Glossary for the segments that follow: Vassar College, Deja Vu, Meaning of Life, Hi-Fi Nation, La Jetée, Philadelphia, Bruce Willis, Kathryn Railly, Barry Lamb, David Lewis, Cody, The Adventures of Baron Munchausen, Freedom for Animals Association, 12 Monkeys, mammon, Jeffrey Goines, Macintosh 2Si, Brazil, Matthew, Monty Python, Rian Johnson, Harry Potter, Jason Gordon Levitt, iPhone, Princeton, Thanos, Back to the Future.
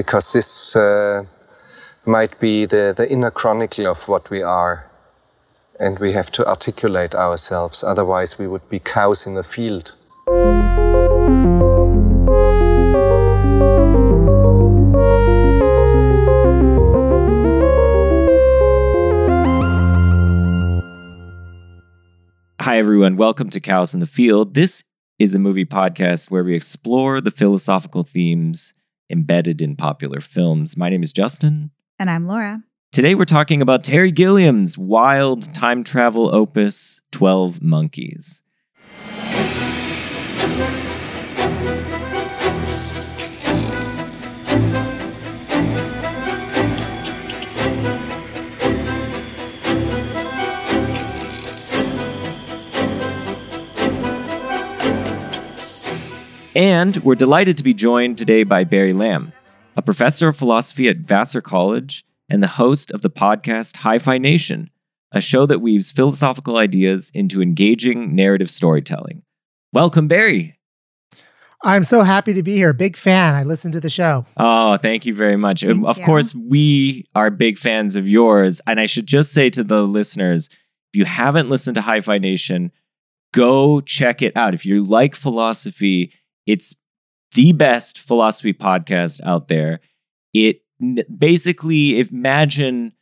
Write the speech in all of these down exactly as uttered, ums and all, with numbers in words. because this uh, might be the, the inner chronicle of what we are. And we have to articulate ourselves, otherwise we would be cows in a field. Hi everyone, welcome to Cows in the Field. This is a movie podcast where we explore the philosophical themes embedded in popular films. My name is Justin. And I'm Laura. Today we're talking about Terry Gilliam's wild time travel opus, twelve Monkeys. And we're delighted to be joined today by Barry Lamb, a professor of philosophy at Vassar College, and the host of the podcast Hi-Fi Nation, a show that weaves philosophical ideas into engaging narrative storytelling. Welcome, Barry. I'm so happy to be here. Big fan. I listened to the show. Oh, thank you very much. Thank of you. Course, we are big fans of yours. And I should just say to the listeners, if you haven't listened to Hi-Fi Nation, go check it out. If you like philosophy, it's the best philosophy podcast out there. It Basically, imagine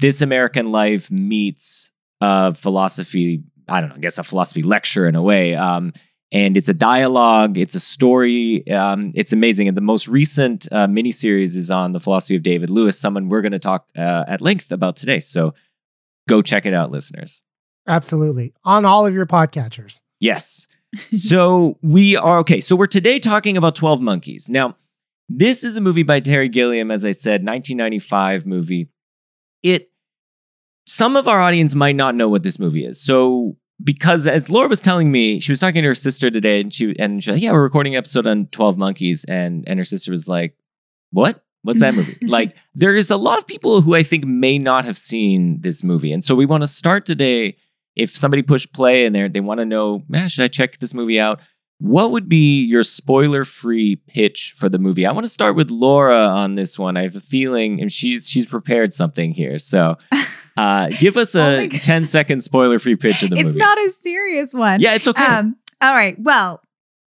This American Life meets a philosophy, I don't know, I guess a philosophy lecture in a way. Um, and it's a dialogue, it's a story, um, it's amazing. And the most recent uh, miniseries is on the philosophy of David Lewis, someone we're going to talk uh, at length about today. So go check it out, listeners. Absolutely. On all of your podcatchers. Yes. So we are, okay, so we're today talking about twelve Monkeys. Now, this is a movie by Terry Gilliam, as I said, nineteen ninety-five movie. It, some of our audience might not know what this movie is. So, because as Laura was telling me, she was talking to her sister today, and she and she's like, yeah, we're recording an episode on twelve Monkeys, and and her sister was like, what? What's that movie? Like, there is a lot of people who I think may not have seen this movie, and so we want to start today. If somebody pushed play and they they want to know, eh, should I check this movie out? What would be your spoiler-free pitch for the movie? I want to start with Laura on this one. I have a feeling, and she's she's prepared something here. So uh, give us a ten-second oh spoiler-free pitch of the it's movie. It's not a serious one. Yeah, it's okay. Um, all right. Well,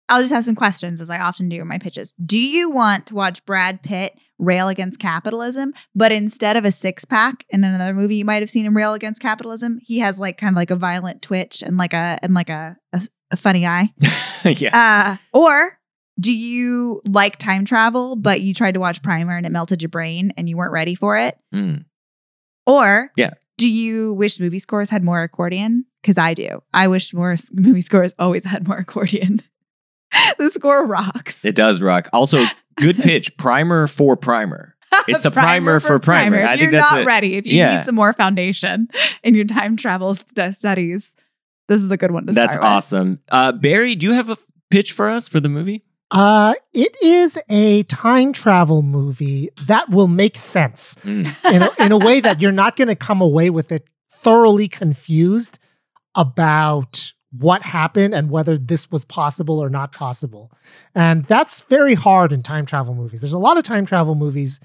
I'll just have some questions, as I often do in my pitches. Do you want to watch Brad Pitt rail against capitalism, but instead of a six-pack in another movie you might have seen him rail against capitalism, he has like kind of like a violent twitch and like a and like a, a A funny eye. Yeah. Uh, or do you like time travel, but you tried to watch Primer and it melted your brain and you weren't ready for it? Mm. Or yeah. Do you wish movie scores had more accordion? Because I do. I wish more movie scores always had more accordion. The score rocks. It does rock. Also, good pitch. Primer for Primer. It's a primer, primer for Primer. primer. I think that's it. If you're not ready, if you yeah. need some more foundation in your time travel st- studies. This is a good one to start with. That's awesome. Uh, Barry, do you have a f- pitch for us for the movie? Uh, it is a time travel movie that will make sense mm. in, a, in a way that you're not going to come away with it thoroughly confused about what happened and whether this was possible or not possible. And that's very hard in time travel movies. There's a lot of time travel movies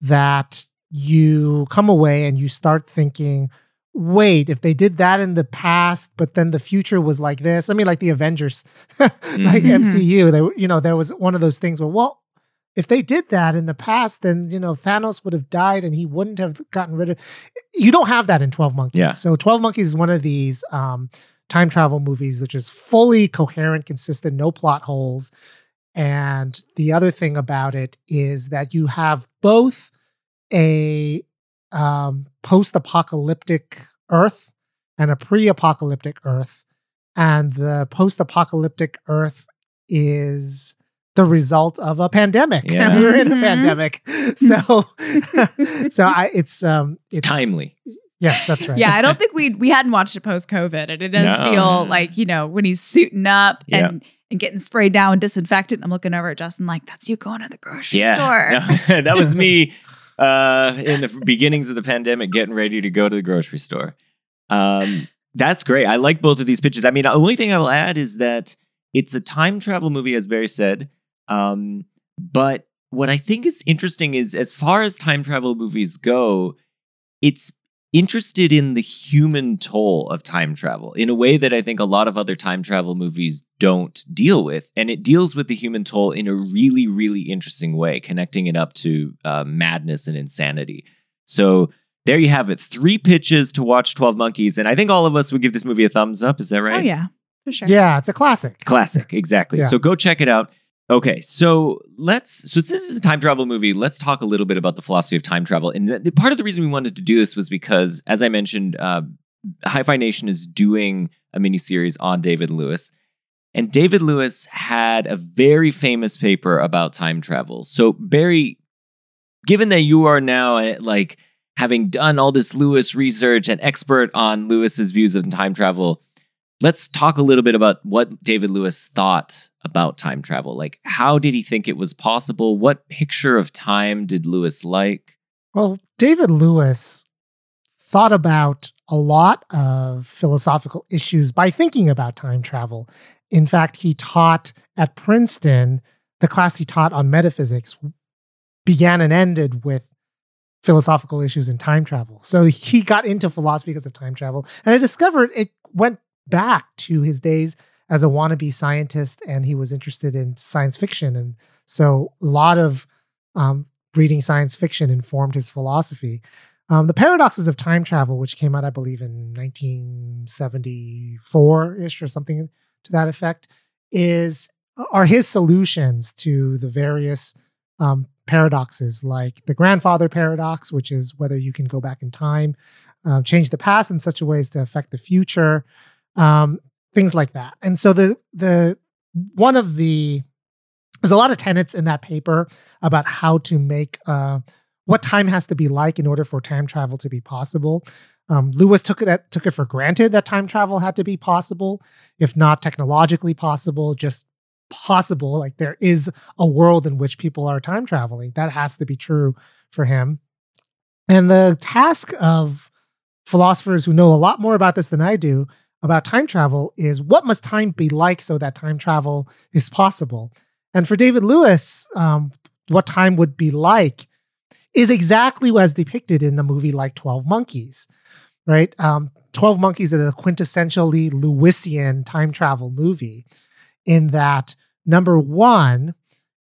that you come away and you start thinking, wait, if they did that in the past, but then the future was like this. I mean, like the Avengers, like mm-hmm. M C U, they, you know, there was one of those things where, well, if they did that in the past, then, you know, Thanos would have died and he wouldn't have gotten rid of, you don't have that in twelve Monkeys. Yeah. So twelve Monkeys is one of these um, time travel movies, which is fully coherent, consistent, no plot holes. And the other thing about it is that you have both a um, post-apocalyptic Earth and a pre-apocalyptic Earth. And the post-apocalyptic Earth is the result of a pandemic. Yeah. And we're in a pandemic. So so I, it's, um, it's... It's timely. Yes, that's right. Yeah, I don't think we we hadn't watched it post-COVID. And it does no. feel like, you know, when he's suiting up yeah. and... and getting sprayed down and disinfectant. I'm looking over at Justin like, that's you going to the grocery yeah. store. No, that was me. Uh, in the beginnings of the pandemic, getting ready to go to the grocery store. Um, that's great. I like both of these pitches. I mean, the only thing I will add is that it's a time travel movie, as Barry said, um, but What I think is interesting is, as far as time travel movies go, it's interested in the human toll of time travel in a way that I think a lot of other time travel movies don't deal with. And it deals with the human toll in a really, really interesting way, connecting it up to uh, madness and insanity. So there you have it. Three pitches to watch twelve Monkeys. And I think all of us would give this movie a thumbs up. Is that right? Oh, yeah, for sure. Yeah, it's a classic. Classic, exactly. Yeah. So go check it out. Okay, so let's, so since this is a time travel movie, let's talk a little bit about the philosophy of time travel. And th- part of the reason we wanted to do this was because, as I mentioned, uh, Hi-Fi Nation is doing a miniseries on David Lewis. And David Lewis had a very famous paper about time travel. So, Barry, given that you are now, like, having done all this Lewis research and expert on Lewis's views of time travel, let's talk a little bit about what David Lewis thought about time travel. Like, how did he think it was possible? What picture of time did Lewis like? Well, David Lewis thought about a lot of philosophical issues by thinking about time travel. In fact, he taught at Princeton, the class he taught on metaphysics began and ended with philosophical issues in time travel. So he got into philosophy because of time travel. And I discovered it went back to his days as a wannabe scientist, and he was interested in science fiction. And so a lot of um, reading science fiction informed his philosophy. Um, the Paradoxes of Time Travel, which came out, I believe, in nineteen seventy-four-ish or something to that effect, is are his solutions to the various um, paradoxes, like the grandfather paradox, which is whether you can go back in time, uh, change the past in such a way as to affect the future, Um, things like that. And so the the one of the there's a lot of tenets in that paper about how to make uh, what time has to be like in order for time travel to be possible. Um, Lewis took it at, took it for granted that time travel had to be possible, if not technologically possible, just possible. Like, there is a world in which people are time traveling. That has to be true for him. And the task of philosophers who know a lot more about this than I do about time travel is, what must time be like so that time travel is possible? And for David Lewis, um, what time would be like is exactly as depicted in a movie like twelve Monkeys, right? Um, twelve Monkeys is a quintessentially Lewisian time travel movie in that, number one,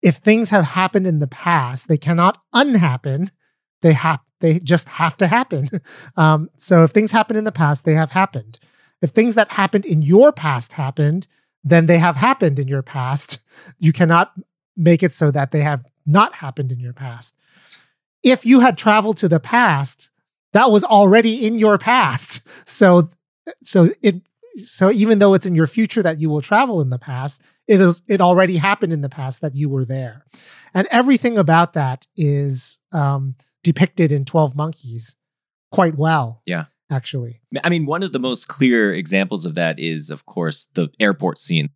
if things have happened in the past, they cannot unhappen. They have, they just have to happen. um, so if things happen in the past, they have happened. If things that happened in your past happened, then they have happened in your past. You cannot make it so that they have not happened in your past. If you had traveled to the past, that was already in your past. So, so it, so even though it's in your future that you will travel in the past, it is, it already happened in the past that you were there. And everything about that is um, depicted in twelve Monkeys quite well. Yeah. Actually, I mean, one of the most clear examples of that is, of course, the airport scene.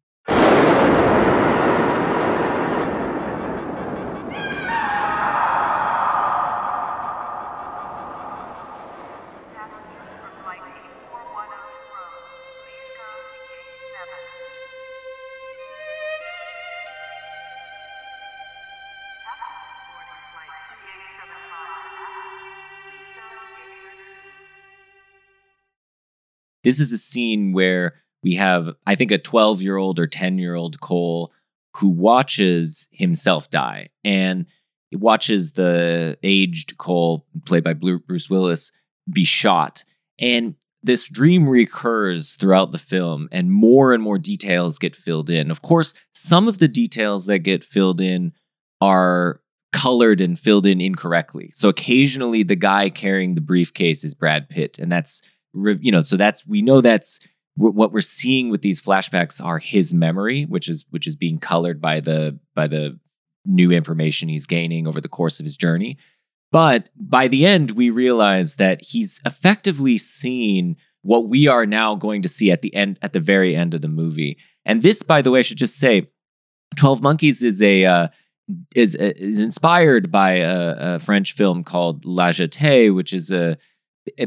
This is a scene where we have, I think, a twelve-year-old or ten-year-old Cole who watches himself die. And he watches the aged Cole, played by Bruce Willis, be shot. And this dream recurs throughout the film, and more and more details get filled in. Of course, some of the details that get filled in are colored and filled in incorrectly. So occasionally the guy carrying the briefcase is Brad Pitt, and that's... You know, so that's, we know that's what we're seeing with these flashbacks are his memory, which is which is being colored by the by the new information he's gaining over the course of his journey. But by the end, we realize that he's effectively seen what we are now going to see at the end, at the very end of the movie. And this, by the way, I should just say, twelve Monkeys is a uh, is is inspired by a, a French film called La Jetée, which is a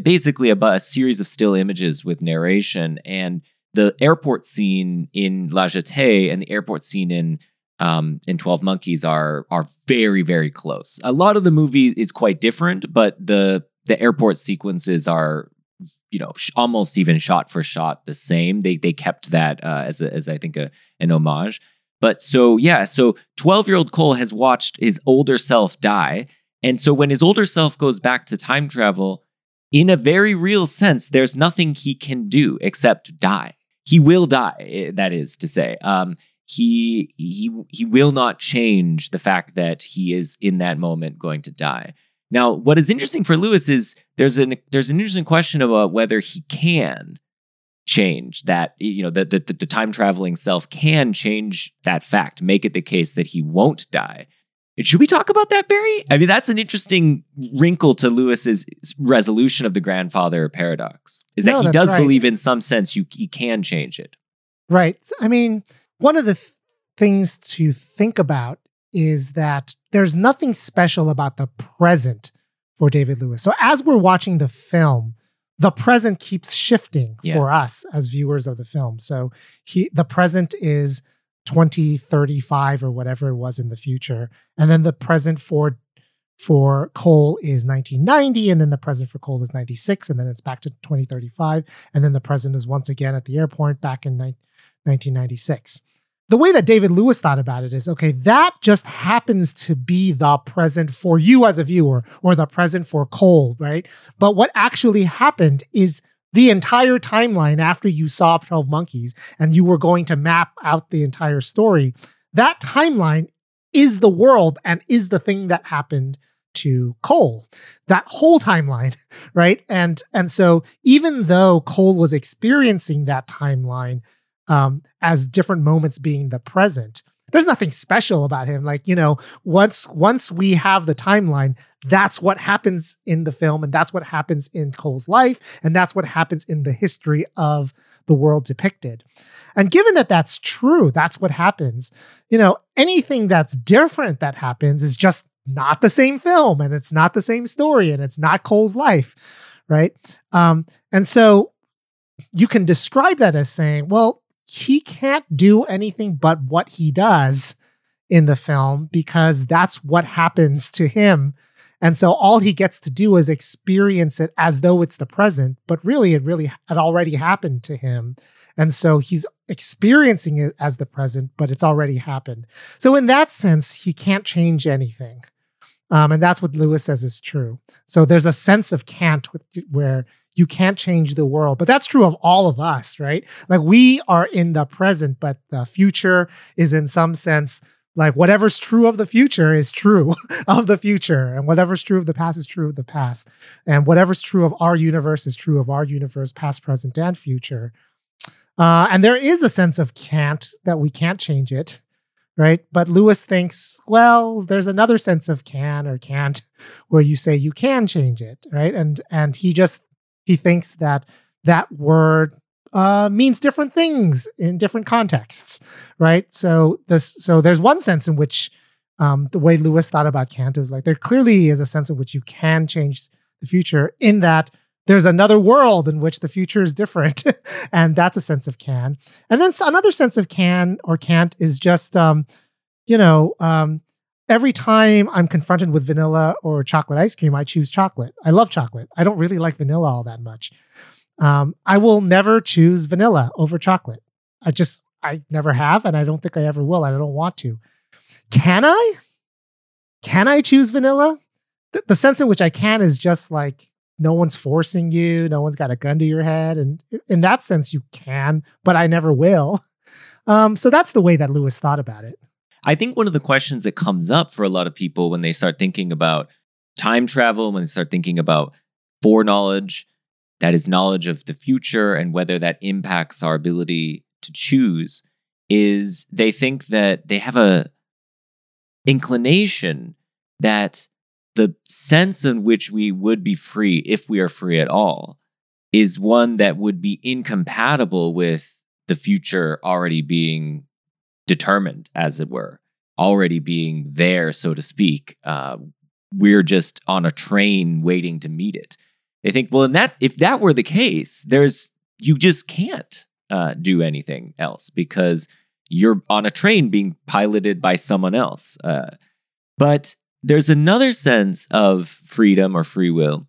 basically about a series of still images with narration. And the airport scene in La Jetée and the airport scene in um, and twelve Monkeys are are very, very close. A lot of the movie is quite different, but the the airport sequences are, you know, sh- almost even shot for shot the same. They they kept that uh, as a, as I think a, an homage. But so yeah, so twelve-year-old Cole has watched his older self die, and so when his older self goes back to time travel, in a very real sense, there's nothing he can do except die. He will die, that is to say. Um, he he he will not change the fact that he is in that moment going to die. Now, what is interesting for Lewis is there's an there's an interesting question about whether he can change that, you know, that the, the, the time traveling self can change that fact, make it the case that he won't die. Should we talk about that, Barry? I mean, that's an interesting wrinkle to Lewis's resolution of the grandfather paradox, is no, that he does right. believe in some sense you he can change it. Right. I mean, one of the th- things to think about is that there's nothing special about the present for David Lewis. So as we're watching the film, the present keeps shifting yeah. for us as viewers of the film. So he, the present is twenty thirty-five or whatever it was in the future, and then the present for for Cole is nineteen ninety, and then the present for Cole is ninety-six, and then it's back to twenty thirty-five, and then the present is once again at the airport back in nineteen ninety-six. The way that David Lewis thought about it is, okay, that just happens to be the present for you as a viewer, or the present for Cole, right? But what actually happened is the entire timeline after you saw twelve Monkeys and you were going to map out the entire story, that timeline is the world and is the thing that happened to Cole, that whole timeline, right? And and so even though Cole was experiencing that timeline um, as different moments being the present, there's nothing special about him. Like, you know, once once we have the timeline, that's what happens in the film, and that's what happens in Cole's life, and that's what happens in the history of the world depicted. And given that that's true, that's what happens, you know, anything that's different that happens is just not the same film, and it's not the same story, and it's not Cole's life, right? Um, and so you can describe that as saying, well, he can't do anything but what he does in the film because that's what happens to him. And so all he gets to do is experience it as though it's the present, but really it really had already happened to him. And so he's experiencing it as the present, but it's already happened. So in that sense, he can't change anything. Um, and that's what Lewis says is true. So there's a sense of can't with, where you can't change the world, but that's true of all of us, right? Like we are in the present, but the future is in some sense like whatever's true of the future is true of the future, and whatever's true of the past is true of the past, and whatever's true of our universe is true of our universe, past, present, and future. Uh, and there is a sense of can't, that we can't change it, right? But Lewis thinks, well, there's another sense of can or can't where you say you can change it, right? And and he just He thinks that that word uh, means different things in different contexts, right? So this, so there's one sense in which um, the way Lewis thought about Kant is like there clearly is a sense in which you can change the future in that there's another world in which the future is different, and that's a sense of can. And then another sense of can or Kant is just, um, you know, um, every time I'm confronted with vanilla or chocolate ice cream, I choose chocolate. I love chocolate. I don't really like vanilla all that much. Um, I will never choose vanilla over chocolate. I just, I never have, and I don't think I ever will. I don't want to. Can I? Can I choose vanilla? The, the sense in which I can is just like, no one's forcing you. No one's got a gun to your head. And in that sense, you can, but I never will. Um, so that's the way that Lewis thought about it. I think one of the questions that comes up for a lot of people when they start thinking about time travel, when they start thinking about foreknowledge, that is knowledge of the future and whether that impacts our ability to choose, is they think that they have a inclination that the sense in which we would be free, if we are free at all, is one that would be incompatible with the future already being determined, as it were, already being there, so to speak. Uh, we're just on a train waiting to meet it. They think, well, in that, if that were the case, there's you just can't uh, do anything else because you're on a train being piloted by someone else. Uh, but there's another sense of freedom or free will,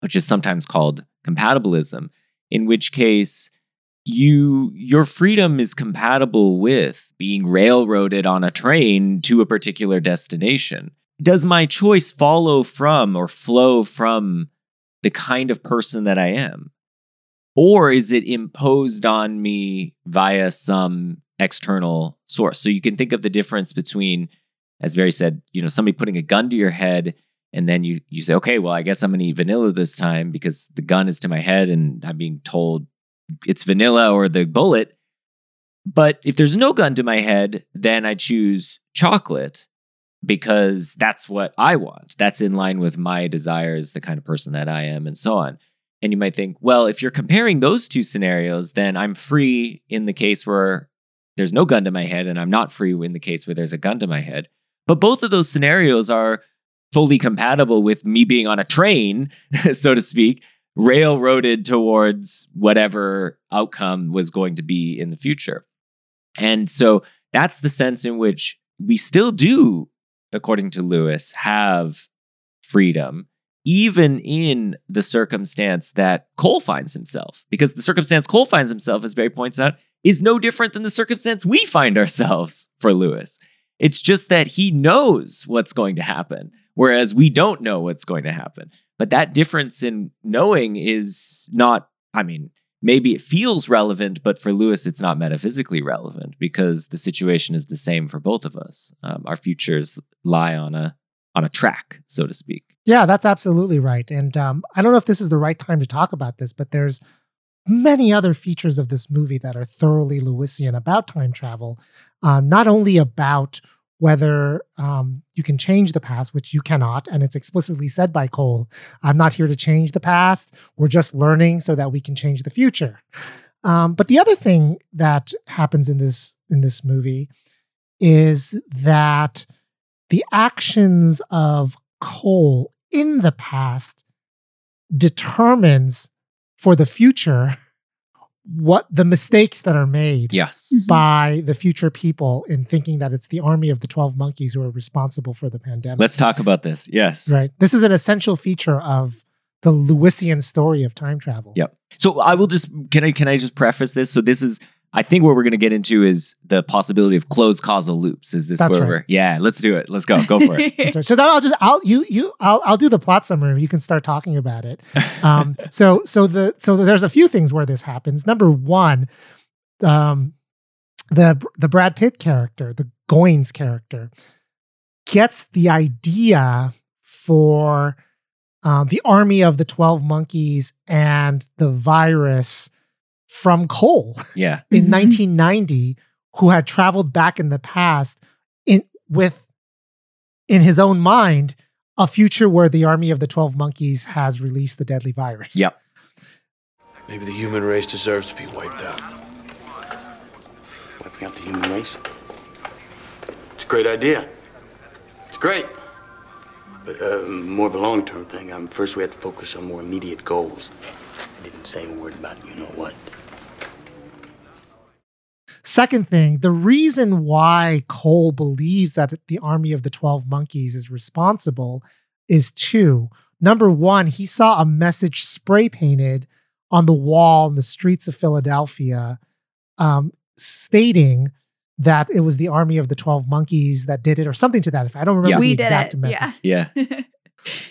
which is sometimes called compatibilism, in which case you your freedom is compatible with being railroaded on a train to a particular destination. Does my choice follow from or flow from the kind of person that I am? Or is it imposed on me via some external source? So you can think of the difference between, as Barry said, you know, somebody putting a gun to your head, and then you you say, okay, well, I guess I'm going to eat vanilla this time because the gun is to my head and I'm being told it's vanilla or the bullet. But if there's no gun to my head, then I choose chocolate because that's what I want. That's in line with my desires, the kind of person that I am, and so on. And you might think, well, if you're comparing those two scenarios, then I'm free in the case where there's no gun to my head, and I'm not free in the case where there's a gun to my head. But both of those scenarios are totally compatible with me being on a train, so to speak, railroaded towards whatever outcome was going to be in the future. And so that's the sense in which we still do, according to Lewis, have freedom, even in the circumstance that Cole finds himself. Because the circumstance Cole finds himself, as Barry points out, is no different than the circumstance we find ourselves for Lewis. It's just that he knows what's going to happen, whereas we don't know what's going to happen. But that difference in knowing is not, I mean, maybe it feels relevant, but for Lewis, it's not metaphysically relevant because the situation is the same for both of us. Um, our futures lie on a on a track, so to speak. Yeah, that's absolutely right. And um, I don't know if this is the right time to talk about this, but there's many other features of this movie that are thoroughly Lewisian about time travel, um, not only about whether um, you can change the past, which you cannot, and it's explicitly said by Cole, I'm not here to change the past, we're just learning so that we can change the future. Um, but the other thing that happens in this in this movie is that the actions of Cole in the past determines for the future what the mistakes that are made yes. by the future people in thinking that it's the army of the twelve monkeys who are responsible for the pandemic. Let's talk about this. Yes. Right. This is an essential feature of the Lewisian story of time travel. Yep. So I will just, can I, can I just preface this? So this is, I think what we're going to get into is the possibility of closed causal loops. Is this That's where right. we're? Yeah, let's do it. Let's go. Go for it. That's right. So then I'll just I'll you you I'll I'll do the plot summary. You can start talking about it. Um, so so the so there's a few things where this happens. Number one, um, the the Brad Pitt character, the Goines character, gets the idea for um, the army of the twelve monkeys and the virus from Cole yeah. in mm-hmm. nineteen ninety, who had traveled back in the past in with, in his own mind, a future where the army of the twelve monkeys has released the deadly virus. Yep. Maybe the human race deserves to be wiped out. Wiping out the human race? It's a great idea. It's great. But uh, more of a long-term thing. Um, first, we have to focus on more immediate goals. I didn't say a word about it, you know what. Second thing, the reason why Cole believes that the army of the twelve monkeys is responsible is two. Number one, he saw a message spray painted on the wall in the streets of Philadelphia, um, stating that it was the army of the twelve monkeys that did it or something to that effect. I don't remember yeah. the exact message. Yeah. yeah.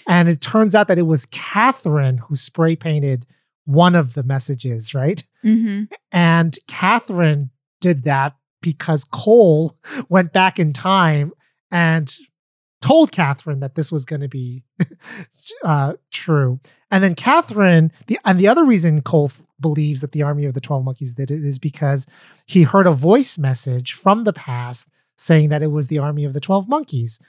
And it turns out that it was Kathryn who spray painted one of the messages, right? Mm-hmm. And Kathryn did that because Cole went back in time and told Kathryn that this was going to be uh, true. And then Kathryn, the, and the other reason Cole f- believes that the army of the twelve monkeys did it is because he heard a voice message from the past saying that it was the army of the twelve monkeys.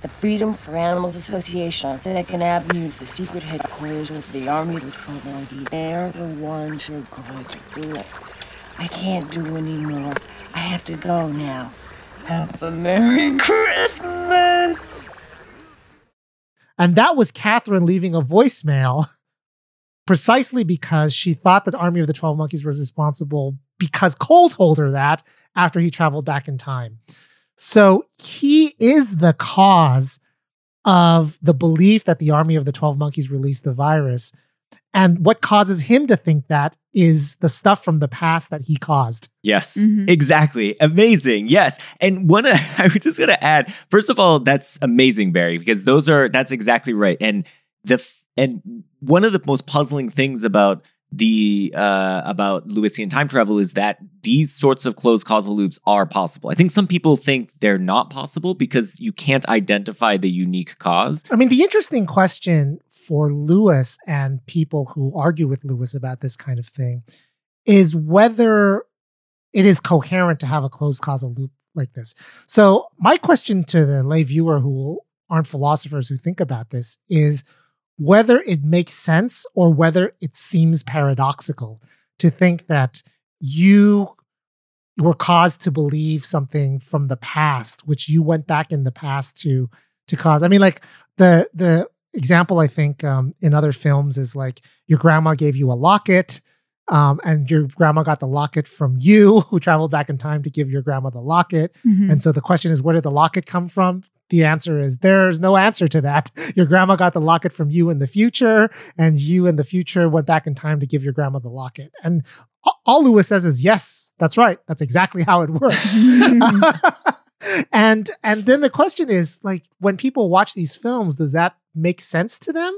The Freedom for Animals Association on Second Avenue is the secret headquarters of the Army of the twelve Monkeys. They're the ones who are going to do it. I can't do anymore. I have to go now. Have a Merry Christmas! And that was Kathryn leaving a voicemail precisely because she thought that the Army of the twelve Monkeys was responsible because Cole told her that after he traveled back in time. So he is the cause of the belief that the Army of the twelve Monkeys released the virus. And what causes him to think that is the stuff from the past that he caused. Yes, mm-hmm. exactly. Amazing. Yes. And one, uh, I was just going to add, first of all, that's amazing, Barry, because those are, that's exactly right. And the, and one of the most puzzling things about the, uh, about Lewisian time travel is that these sorts of closed causal loops are possible. I think some people think they're not possible because you can't identify the unique cause. I mean, the interesting question for Lewis and people who argue with Lewis about this kind of thing is whether it is coherent to have a closed causal loop like this. So my question to the lay viewer who aren't philosophers who think about this is whether it makes sense or whether it seems paradoxical to think that you were caused to believe something from the past, which you went back in the past to to cause. I mean, like the the example, I think, um, in other films is like your grandma gave you a locket um, and your grandma got the locket from you who traveled back in time to give your grandma the locket. Mm-hmm. And so the question is, where did the locket come from? The answer is there's no answer to that. Your grandma got the locket from you in the future and you in the future went back in time to give your grandma the locket. And all Lewis says is, yes, that's right. That's exactly how it works. And and then the question is, like, when people watch these films, does that make sense to them?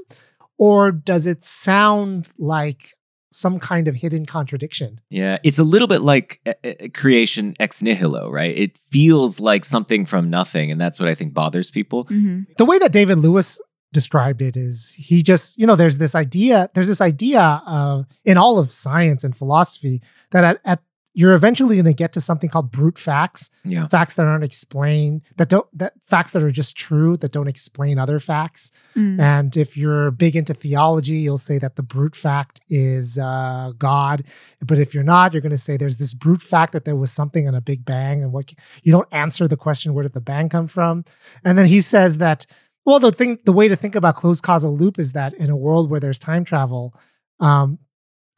Or does it sound like some kind of hidden contradiction? Yeah, it's a little bit like a, a creation ex nihilo, right? It feels like something from nothing, and that's what I think bothers people. Mm-hmm. The way that David Lewis described it is he just, you know, there's this idea, there's this idea of, in all of science and philosophy that at, at you're eventually going to get to something called brute facts, yeah. facts that aren't explained, that don't, that facts that are just true, that don't explain other facts. Mm. And if you're big into theology, you'll say that the brute fact is uh, God. But if you're not, you're going to say there's this brute fact that there was something in a big bang, and what you don't answer the question, where did the bang come from? And then he says that, well, the thing, the way to think about closed causal loop is that in a world where there's time travel, um,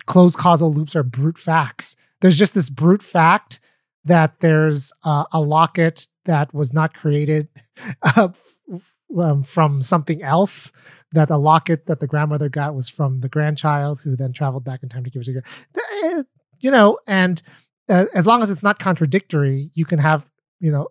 closed causal loops are brute facts. There's just this brute fact that there's uh, a locket that was not created uh, f- um, from something else, that a locket that the grandmother got was from the grandchild who then traveled back in time to give it to her. You know, and uh, as long as it's not contradictory, you can have, you know,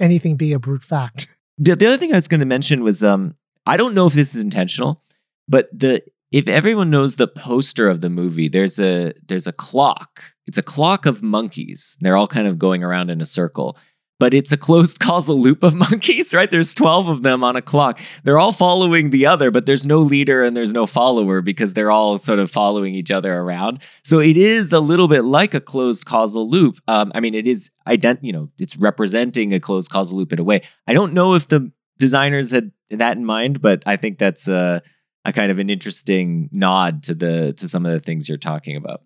anything be a brute fact. The, the other thing I was going to mention was, um, I don't know if this is intentional, but the... if everyone knows the poster of the movie, there's a there's a clock. It's a clock of monkeys. They're all kind of going around in a circle. But it's a closed causal loop of monkeys, right? There's twelve of them on a clock. They're all following the other, but there's no leader and there's no follower because they're all sort of following each other around. So it is a little bit like a closed causal loop. Um, I mean, it is, ident- you know, it's representing a closed causal loop in a way. I don't know if the designers had that in mind, but I think that's... Uh, a kind of an interesting nod to the to some of the things you're talking about.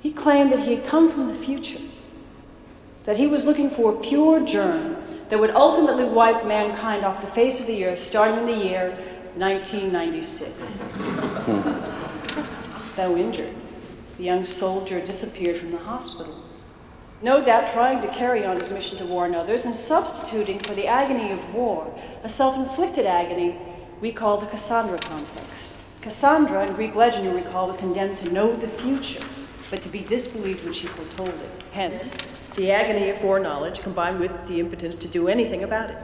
He claimed that he had come from the future, that he was looking for a pure germ that would ultimately wipe mankind off the face of the earth starting in the year nineteen ninety-six. Though injured, the young soldier disappeared from the hospital, no doubt trying to carry on his mission to warn others and substituting for the agony of war, a self-inflicted agony we call the Cassandra complex. Cassandra, in Greek legend, you recall, was condemned to know the future, but to be disbelieved when she foretold it. Hence, the agony of foreknowledge combined with the impotence to do anything about it.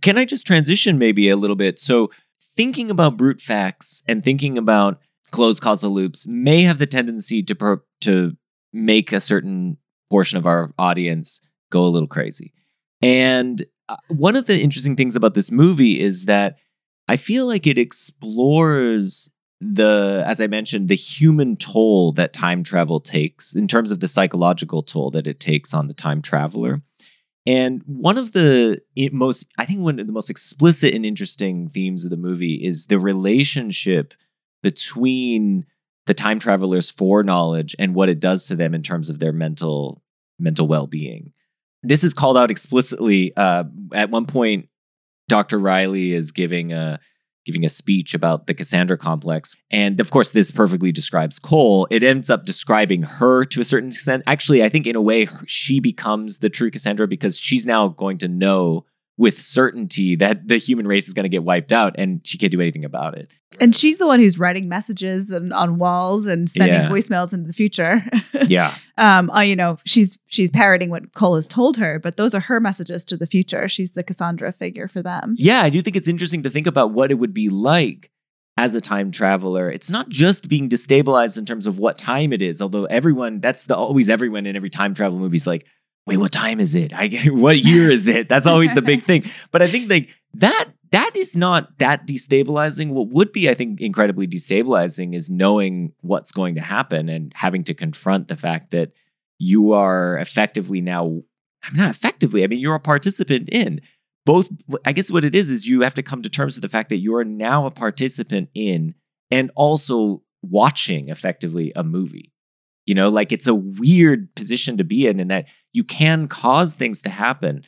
Can I just transition maybe a little bit? So thinking about brute facts and thinking about closed causal loops may have the tendency to per- to make a certain portion of our audience go a little crazy. And one of the interesting things about this movie is that I feel like it explores the, as I mentioned, the human toll that time travel takes in terms of the psychological toll that it takes on the time traveler. And one of the most, I think one of the most explicit and interesting themes of the movie is the relationship between the time traveler's foreknowledge and what it does to them in terms of their mental, mental well-being. This is called out explicitly uh, at one point. Doctor Riley is giving a giving a speech about the Cassandra complex. And of course, this perfectly describes Cole. It ends up describing her to a certain extent. Actually, I think in a way, she becomes the true Cassandra because she's now going to know with certainty that the human race is going to get wiped out and she can't do anything about it. And she's the one who's writing messages and on walls and sending yeah. voicemails into the future. yeah. Um, you know, she's she's parroting what Cole has told her, but those are her messages to the future. She's the Cassandra figure for them. Yeah, I do think it's interesting to think about what it would be like as a time traveler. It's not just being destabilized in terms of what time it is, although everyone, that's the always everyone in every time travel movie is like, wait, what time is it? I, what year is it? That's always the big thing. But I think like that that is not that destabilizing. What would be, I think, incredibly destabilizing is knowing what's going to happen and having to confront the fact that you are effectively now, I'm not effectively, I mean, you're a participant in both. I guess what it is, is you have to come to terms with the fact that you are now a participant in and also watching effectively a movie. You know, like it's a weird position to be in, in that you can cause things to happen,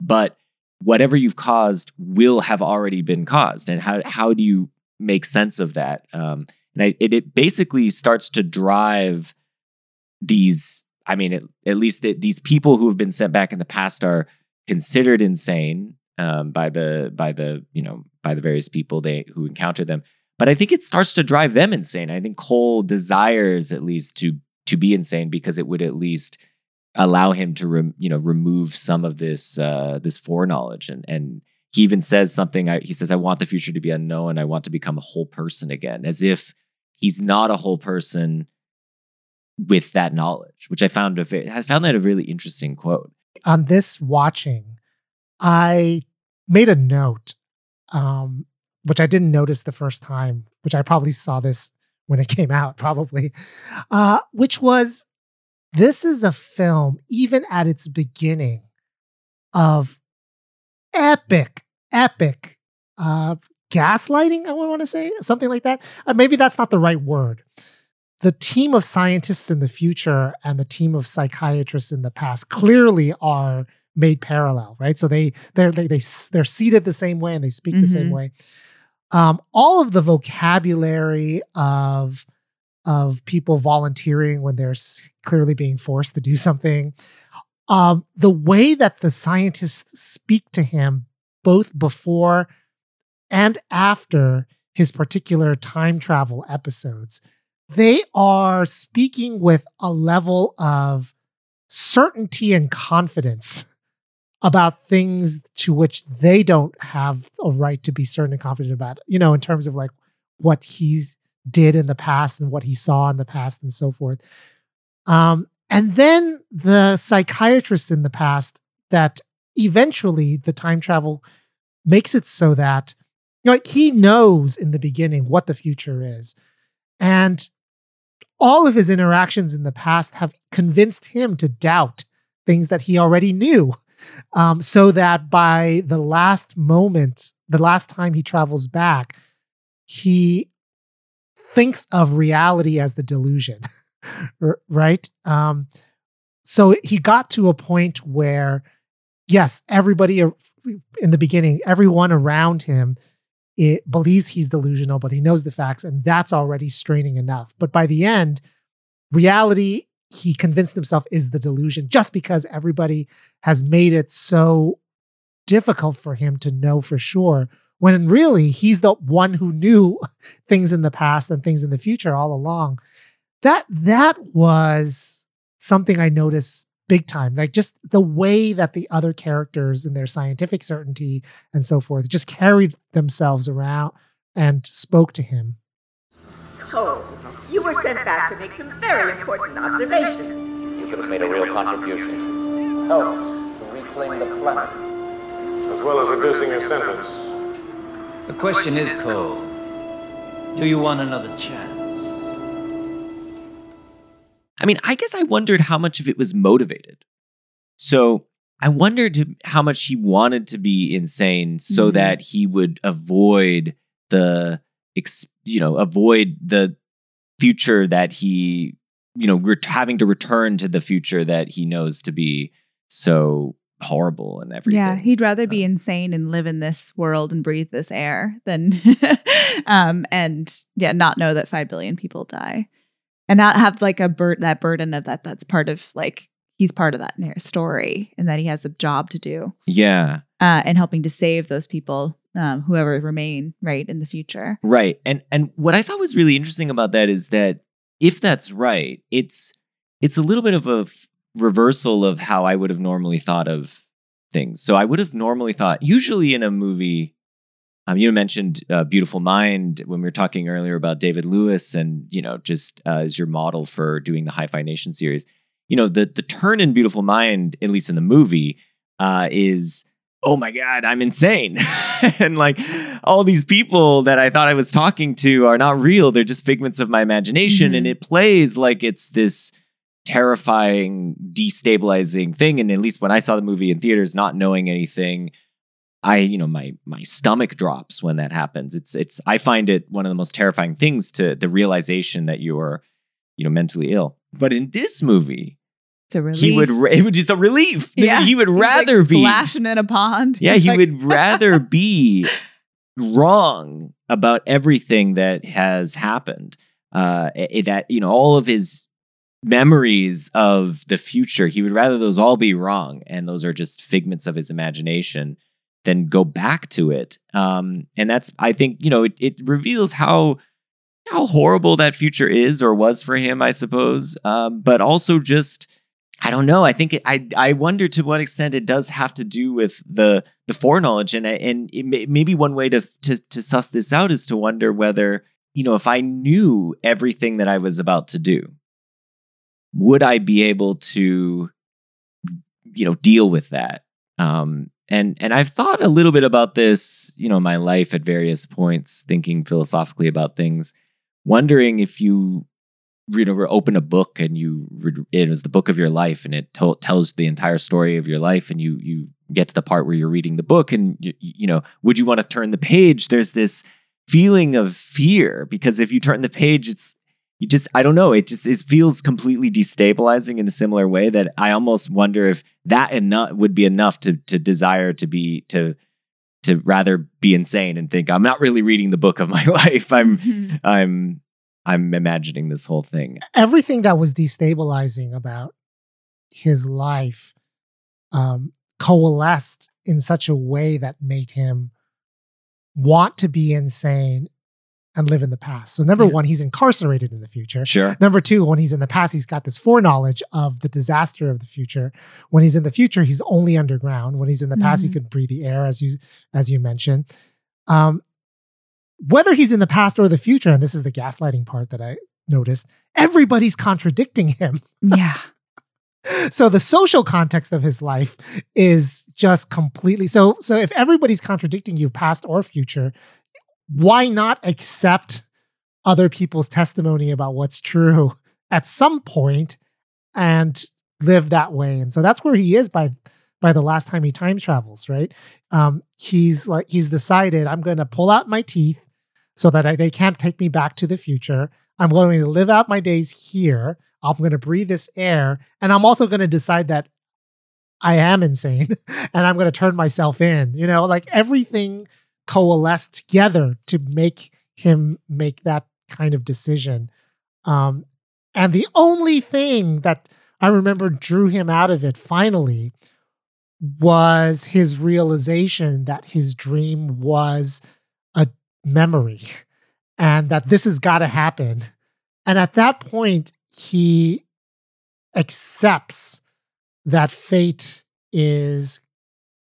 but whatever you've caused will have already been caused. And how how do you make sense of that? Um, and I, it, it basically starts to drive these, I mean, it, at least it, these people who have been sent back in the past are considered insane um, by the, by the, you know, by the various people they who encounter them. But I think it starts to drive them insane. I think Cole desires at least to to be insane because it would at least allow him to, re- you know, remove some of this, uh, this foreknowledge. And, and he even says something, I, he says, I want the future to be unknown. I want to become a whole person again, as if he's not a whole person with that knowledge, which I found, a very, I found that a really interesting quote. On this watching, I made a note, um, which I didn't notice the first time, which I probably saw this when it came out, probably, uh, which was, this is a film, even at its beginning, of epic, epic uh, gaslighting, I would want to say, something like that. Uh, maybe that's not the right word. The team of scientists in the future and the team of psychiatrists in the past clearly are made parallel, right? So they, they're, they, they, they're seated the same way and they speak mm-hmm. the same way. Um, all of the vocabulary of of people volunteering when they're clearly being forced to do something, um, the way that the scientists speak to him both before and after his particular time travel episodes, they are speaking with a level of certainty and confidence about things to which they don't have a right to be certain and confident about, you know, in terms of like what he did in the past and what he saw in the past and so forth. Um, and then the psychiatrist in the past, that eventually the time travel makes it so that, you know, like he knows in the beginning what the future is. And all of his interactions in the past have convinced him to doubt things that he already knew. Um, so that by the last moment, the last time he travels back, he thinks of reality as the delusion, right? Um, so he got to a point where, yes, everybody in the beginning, everyone around him it believes he's delusional, but he knows the facts, and that's already straining enough. But by the end, reality, he convinced himself, is the delusion, just because everybody has made it so difficult for him to know for sure, when really he's the one who knew things in the past and things in the future all along. That, that was something I noticed big time. Like just the way that the other characters and their scientific certainty and so forth just carried themselves around and spoke to him. Oh. You were sent back to make some very important observations. You could have made a real contribution. Helped to reclaim the planet. As well as reducing your sentence. The question is, Cole, do you want another chance? I mean, I guess I wondered how much of it was motivated. So I wondered how much he wanted to be insane so mm-hmm. that he would avoid the, you know, avoid the future that he, you know, we're having to return to the future that he knows to be so horrible and everything. Yeah, he'd rather um, be insane and live in this world and breathe this air than um, and yeah, not know that five billion people die and not have like a bur- that burden of that. That's part of like he's part of that story and that he has a job to do. Yeah, uh, and helping to save those people. Um, whoever remain right in the future. Right. And and what I thought was really interesting about that is that if that's right, it's it's a little bit of a f- reversal of how I would have normally thought of things. So I would have normally thought, usually in a movie, um, you mentioned uh, Beautiful Mind when we were talking earlier about David Lewis and, you know, just uh, as your model for doing the Hi-Fi Nation series. You know, the the turn in Beautiful Mind, at least in the movie, uh, is... oh my God, I'm insane. And like all these people that I thought I was talking to are not real. They're just figments of my imagination. Mm-hmm. And it plays like it's this terrifying, destabilizing thing. And at least when I saw the movie in theaters, not knowing anything, I, you know, my my stomach drops when that happens. It's, it's, I find it one of the most terrifying things, to the realization that you're, you know, mentally ill. But in this movie, a relief. He would, it would just a relief. Yeah. He would rather like be splashing in a pond. Yeah, he like, would rather be wrong about everything that has happened. Uh, that, you know, all of his memories of the future, he would rather those all be wrong and those are just figments of his imagination than go back to it. Um, and that's, I think, you know, it, it reveals how how horrible that future is or was for him, I suppose. Um, but also just. I don't know. I think it, I I wonder to what extent it does have to do with the the foreknowledge, and and it may, maybe one way to, to to suss this out is to wonder whether, you know, if I knew everything that I was about to do, would I be able to, you know, deal with that? Um, and and I've thought a little bit about this, you know, my life at various points, thinking philosophically about things, wondering if you. You know, open a book and you read, it was the book of your life and it to- tells the entire story of your life and you you get to the part where you're reading the book and, you, you know, would you want to turn the page? There's this feeling of fear because if you turn the page, it's, you just, I don't know, it just, it feels completely destabilizing in a similar way that I almost wonder if that enough would be enough to to desire to be, to to rather be insane and think, I'm not really reading the book of my life. I'm, mm-hmm. I'm, I'm imagining this whole thing. Everything that was destabilizing about his life um, coalesced in such a way that made him want to be insane and live in the past. So number yeah. one, he's incarcerated in the future. Sure. Number two, when he's in the past, he's got this foreknowledge of the disaster of the future. When he's in the future, he's only underground. When he's in the mm-hmm. past, he can breathe the air, as you as you mentioned. Um, Whether he's in the past or the future, and this is the gaslighting part that I noticed, everybody's contradicting him. Yeah. So the social context of his life is just completely... So so if everybody's contradicting you, past or future, why not accept other people's testimony about what's true at some point and live that way? And so that's where he is by... by the last time he time travels, right? Um, he's like he's decided, I'm going to pull out my teeth so that I, they can't take me back to the future. I'm going to live out my days here. I'm going to breathe this air. And I'm also going to decide that I am insane and I'm going to turn myself in. You know, like everything coalesced together to make him make that kind of decision. Um, and the only thing that I remember drew him out of it finally was his realization that his dream was a memory and that this has got to happen. And at that point, he accepts that fate is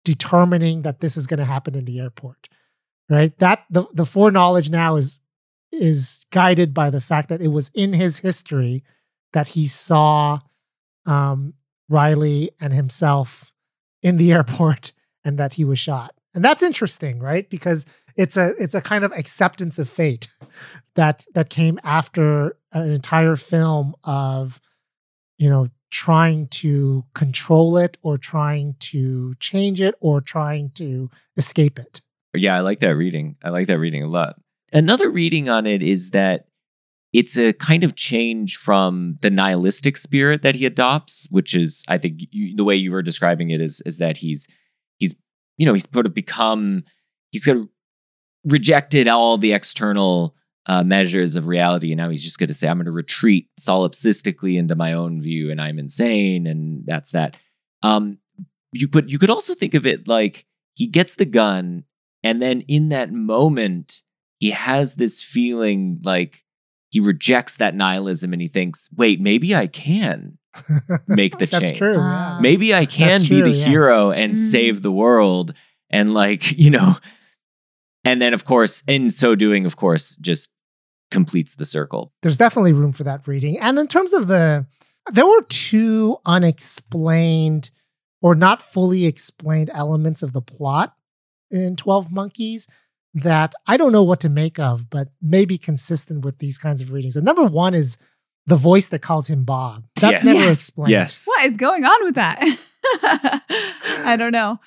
determining that this is going to happen in the airport, right? That the, the foreknowledge now is, is guided by the fact that it was in his history that he saw um, Riley and himself in the airport and that he was shot. And that's interesting, right? Because it's a it's a kind of acceptance of fate that that came after an entire film of, you know, trying to control it or trying to change it or trying to escape it. Yeah, I like that reading. I like that reading a lot. Another reading on it is that it's a kind of change from the nihilistic spirit that he adopts, which is, I think, you, the way you were describing it is, is that he's, he's, you know, he's sort of become, he's sort of rejected all the external uh, measures of reality. And now he's just going to say, I'm going to retreat solipsistically into my own view and I'm insane. And that's that. Um, you could, you could also think of it like he gets the gun and then in that moment, he has this feeling like, he rejects that nihilism and he thinks, wait, maybe I can make the That's change. True. Wow. Maybe I can true, be the yeah. hero and mm. save the world. And like, you know, and then of course, in so doing, of course, just completes the circle. There's definitely room for that reading. And in terms of the, there were two unexplained or not fully explained elements of the plot in twelve Monkeys that I don't know what to make of, but maybe consistent with these kinds of readings. And number one is the voice that calls him Bob. That's yes. never yes. explained. Yes. What is going on with that? I don't know.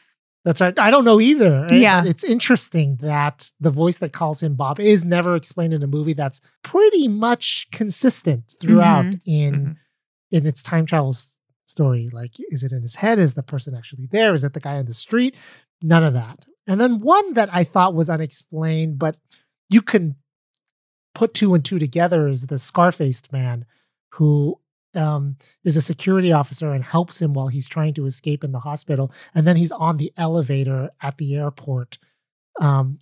That's right. I don't know either. Right? Yeah. But it's interesting that the voice that calls him Bob is never explained in a movie that's pretty much consistent throughout mm-hmm. in mm-hmm. in its time travel s- story. Like, is it in his head? Is the person actually there? Is it the guy on the street? None of that. And then one that I thought was unexplained, but you can put two and two together, is the scar-faced man who um, is a security officer and helps him while he's trying to escape in the hospital. And then he's on the elevator at the airport. Um,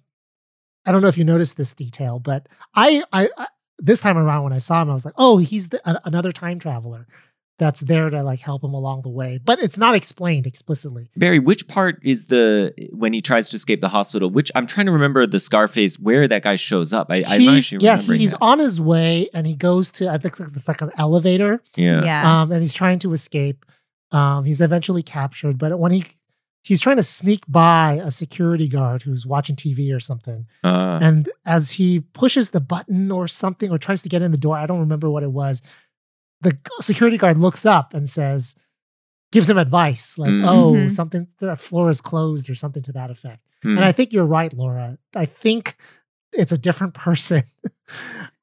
I don't know if you noticed this detail, but I, I, I this time around when I saw him, I was like, oh, he's the, a, another time traveler that's there to like help him along the way. But it's not explained explicitly. Barry, which part is the, when he tries to escape the hospital, which I'm trying to remember the Scarface, where that guy shows up. I, I'm not actually yes, remembering Yes, he's that. On his way and he goes to, I think it's like an elevator. Yeah. yeah. Um, and he's trying to escape. Um, he's eventually captured. But when he, he's trying to sneak by a security guard who's watching T V or something. Uh. And as he pushes the button or something or tries to get in the door, I don't remember what it was, the security guard looks up and says, gives him advice, like, mm-hmm. oh, something, the floor is closed or something to that effect. Mm. And I think you're right, Laura. I think it's a different person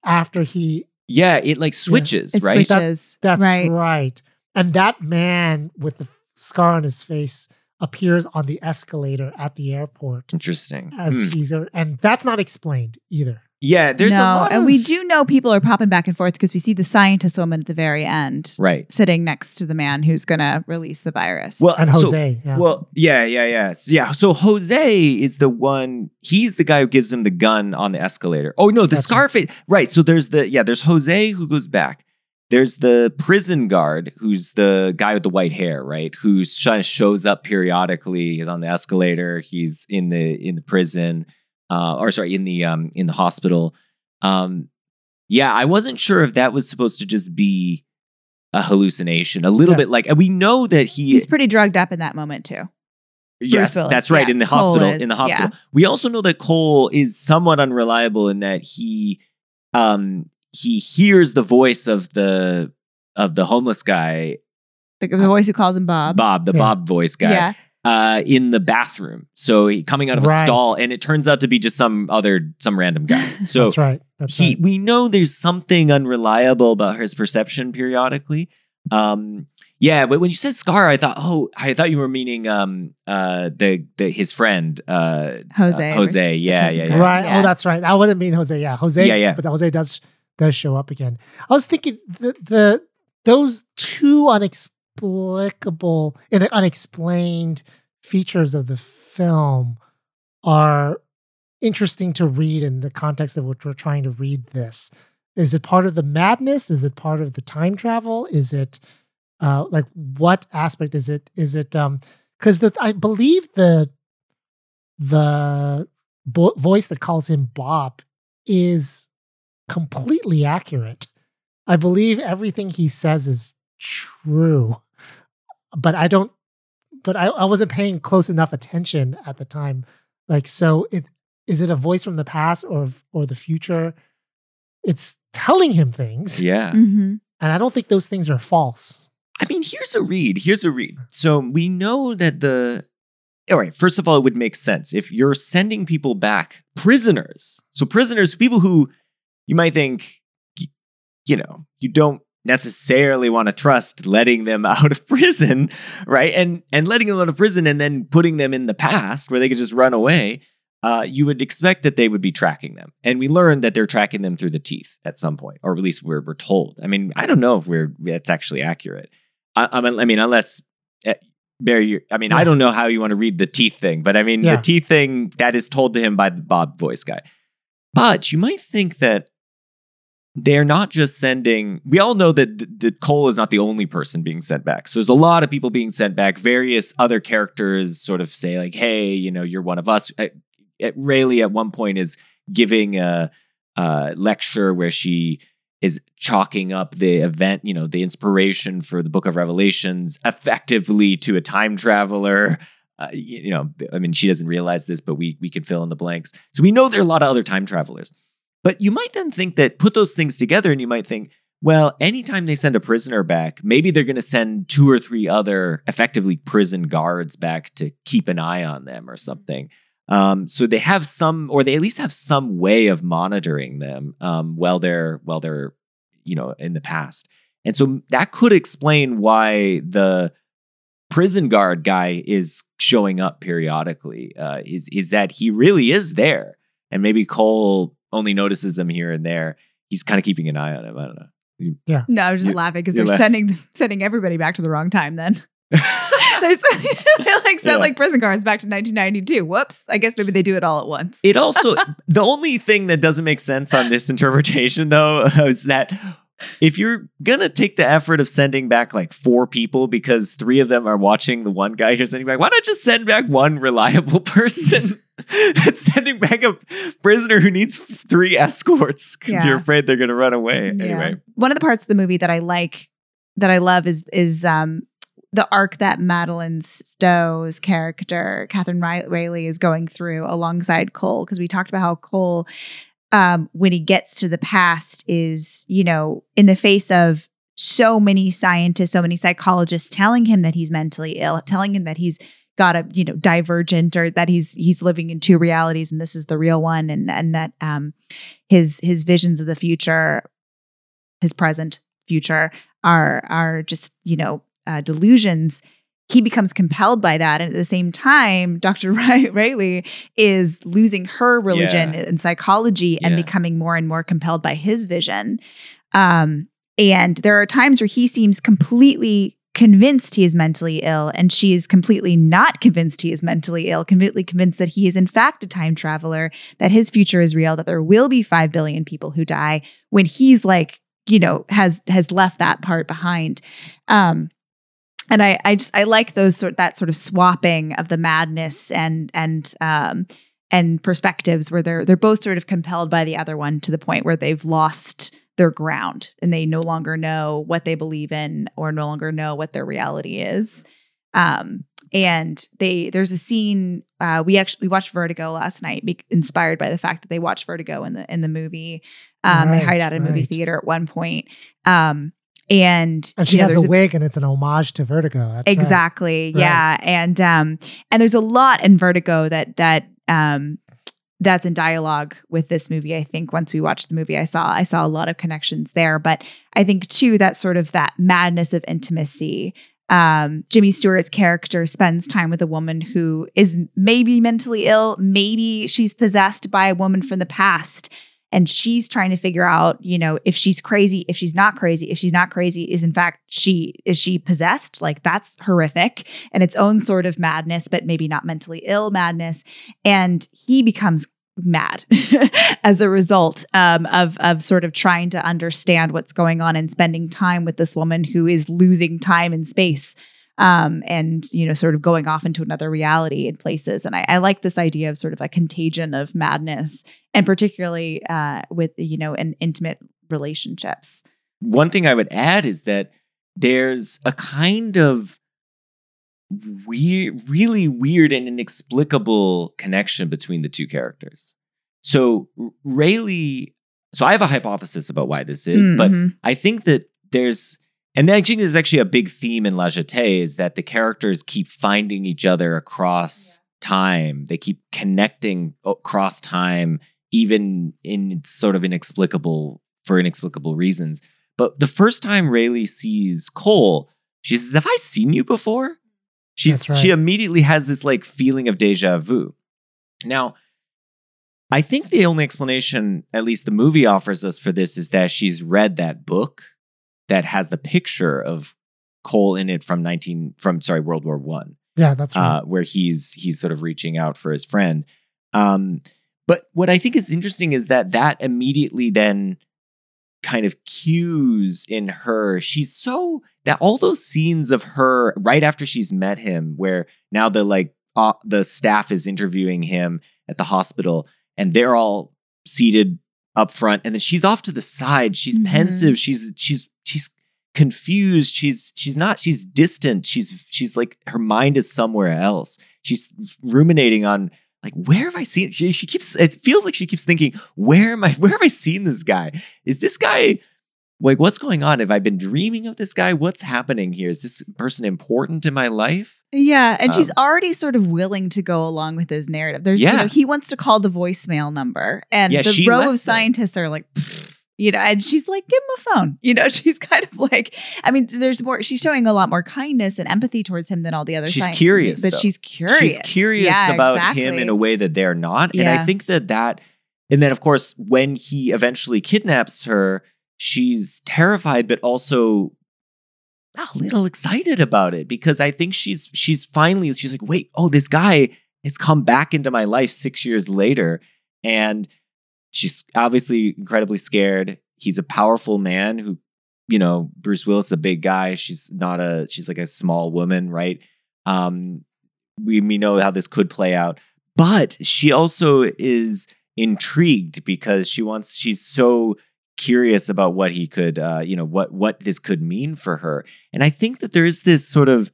after he... Yeah, it like switches, you know, it right? Switches. That, that's right. right. And that man with the scar on his face appears on the escalator at the airport. Interesting. As mm. he's, and that's not explained either. Yeah, there's no, a lot and of... we do know people are popping back and forth because we see the scientist woman at the very end, right, sitting next to the man who's going to release the virus. Well, and Jose. So, yeah. Well, yeah, yeah, yeah, yeah. So Jose is the one. He's the guy who gives him the gun on the escalator. Oh no, the Scarface. Right. right. So there's the yeah. There's Jose who goes back. There's the prison guard who's the guy with the white hair, right? Who's trying to shows up periodically. He's on the escalator. He's in the in the prison. Uh, or sorry, in the um, in the hospital. Um, yeah, I wasn't sure if that was supposed to just be a hallucination, a little yeah. bit like, and we know that he he's pretty drugged up in that moment too. Yes, that's right. Yeah. In the hospital, is, in the hospital, yeah. we also know that Cole is somewhat unreliable in that he um, he hears the voice of the of the homeless guy, the, the voice who calls him Bob, Bob, the yeah. Bob voice guy. Yeah. Uh, in the bathroom. So he coming out of right. a stall and it turns out to be just some other, some random guy. So That's right. That's he, right. we know there's something unreliable about his perception periodically. Um, yeah. But when you said Scar, I thought, oh, I thought you were meaning um, uh, the, the, his friend, uh, Jose, uh, Jose. Yeah, Jose. Yeah. Yeah. Right. Yeah. Oh, that's right. I wouldn't mean Jose. Yeah. Jose. Yeah, yeah. But Jose does, does show up again. I was thinking the, the, those two unexpected, Inexplicable and unexplained features of the film are interesting to read in the context of which we're trying to read this. Is it part of the madness? Is it part of the time travel? Is it uh, like what aspect is it? Is it um because the I believe the the bo- voice that calls him Bob is completely accurate. I believe everything he says is true. But I don't, but I, I wasn't paying close enough attention at the time. Like, so it, is it a voice from the past or, or the future? It's telling him things. Yeah. Mm-hmm. And I don't think those things are false. I mean, here's a read. Here's a read. So we know that the, all right, first of all, it would make sense if you're sending people back, prisoners. So prisoners, people who you might think you know, you don't necessarily want to trust letting them out of prison, right? And and letting them out of prison and then putting them in the past where they could just run away, uh, you would expect that they would be tracking them. And we learned that they're tracking them through the teeth at some point, or at least we're, we're told. I mean, I don't know if we're that's actually accurate. I, I mean, unless... Uh, Barry, I mean, yeah. I don't know how you want to read the teeth thing, but I mean, yeah. the teeth thing, that is told to him by the Bob voice guy. But you might think that they're not just sending... We all know that, th- that Cole is not the only person being sent back. So there's a lot of people being sent back. Various other characters sort of say like, hey, you know, you're one of us. I, I, Rayleigh at one point is giving a, a lecture where she... is chalking up the event, you know, the inspiration for the Book of Revelations effectively to a time traveler. Uh, you, you know, I mean, she doesn't realize this, but we we can fill in the blanks. So we know there are a lot of other time travelers. But you might then think that put those things together, and you might think, well, anytime they send a prisoner back, maybe they're going to send two or three other effectively prison guards back to keep an eye on them or something. Um, so they have some, or they at least have some way of monitoring them um, while they're, while they're, you know, in the past. And so that could explain why the prison guard guy is showing up periodically, uh, is, is that he really is there. And maybe Cole only notices him here and there. He's kind of keeping an eye on him. I don't know. You, yeah. No, I was just you, laughing because they're laughing. sending, sending everybody back to the wrong time then. There's they like sent yeah. like prison guards back to nineteen ninety-two. Whoops. I guess maybe they do it all at once. It also the only thing that doesn't make sense on this interpretation though is that if you're gonna take the effort of sending back like four people because three of them are watching the one guy you're sending back, why not just send back one reliable person? Sending back a prisoner who needs three escorts because yeah. you're afraid they're gonna run away. Yeah. Anyway. One of the parts of the movie that I like that I love is is um the arc that Madeline Stowe's character, Kathryn Railly, is going through alongside Cole. Because we talked about how Cole, um, when he gets to the past, is, you know, in the face of so many scientists, so many psychologists telling him that he's mentally ill, telling him that he's got a, you know, divergent, or that he's he's living in two realities and this is the real one, and and that um, his his visions of the future, his present future, are are just, you know, Uh, delusions. He becomes compelled by that, and at the same time, Doctor Ray- Rayleigh is losing her religion yeah. and psychology, and yeah. becoming more and more compelled by his vision. Um, and there are times where he seems completely convinced he is mentally ill, and she is completely not convinced he is mentally ill. Completely convinced that he is in fact a time traveler, that his future is real, that there will be five billion people who die when he's like, you know, has has left that part behind. Um, And I, I just I like those sort that sort of swapping of the madness and and um and perspectives where they're they're both sort of compelled by the other one to the point where they've lost their ground and they no longer know what they believe in or no longer know what their reality is. Um and they there's a scene uh, we actually we watched Vertigo last night, be- inspired by the fact that they watched Vertigo in the in the movie. Um, right, they hide out in a right. movie theater at one point. Um, And, and she you know, has a wig a, and it's an homage to Vertigo. That's exactly. Right. Yeah. Right. And, um, and there's a lot in Vertigo that, that, um, that's in dialogue with this movie. I think once we watched the movie, I saw, I saw a lot of connections there, but I think too, that sort of that madness of intimacy. Um, Jimmy Stewart's character spends time with a woman who is maybe mentally ill. Maybe she's possessed by a woman from the past. And she's trying to figure out, you know, if she's crazy, if she's not crazy, if she's not crazy, is in fact, she is she possessed? Like, that's horrific and its own sort of madness, but maybe not mentally ill madness. And he becomes mad as a result um, of, of sort of trying to understand what's going on and spending time with this woman who is losing time and space. Um, and, you know, sort of going off into another reality in places. And I, I like this idea of sort of a contagion of madness, and particularly uh, with, you know, in intimate relationships. One thing I would add is that there's a kind of weird, really weird and inexplicable connection between the two characters. So Rayleigh, so I have a hypothesis about why this is, mm-hmm. but I think that there's... And I think there's actually a big theme in La Jetée is that the characters keep finding each other across yeah. time. They keep connecting across time, even in sort of inexplicable, for inexplicable reasons. But the first time Railly sees Cole, she says, have I seen you before? She's right. She immediately has this like feeling of deja vu. Now, I think the only explanation, at least the movie offers us for this, is that she's read that book that has the picture of Cole in it from nineteen from sorry World War One. Yeah, that's right. Uh, where he's he's sort of reaching out for his friend. Um, but what I think is interesting is that that immediately then kind of cues in her. She's so that all those scenes of her right after she's met him, where now the like uh, the staff is interviewing him at the hospital. And they're all seated up front. And then she's off to the side. She's mm-hmm. pensive. She's she's she's confused. She's she's not, she's distant. She's she's like her mind is somewhere else. She's ruminating on like, where have I seen she she keeps it feels like she keeps thinking, where am I, where have I seen this guy? Is this guy like what's going on? Have I been dreaming of this guy? What's happening here? Is this person important in my life? Yeah. And um, she's already sort of willing to go along with his narrative. There's, yeah. you know, he wants to call the voicemail number and yeah, the row of scientists them. Are like, you know, and she's like, give him a phone. You know, she's kind of like, I mean, there's more, she's showing a lot more kindness and empathy towards him than all the other scientists. She's curious. But though. she's curious. She's curious yeah, about exactly. him in a way that they're not. Yeah. And I think that that, and then of course, when he eventually kidnaps her, she's terrified, but also a little excited about it because I think she's she's finally, she's like, wait, oh, this guy has come back into my life six years later. And she's obviously incredibly scared. He's a powerful man who, you know, Bruce Willis, a big guy. She's not a, she's like a small woman, right? Um, we, we know how this could play out. But she also is intrigued because she wants, she's so... curious about what he could, uh, you know, what what this could mean for her. And I think that there is this sort of,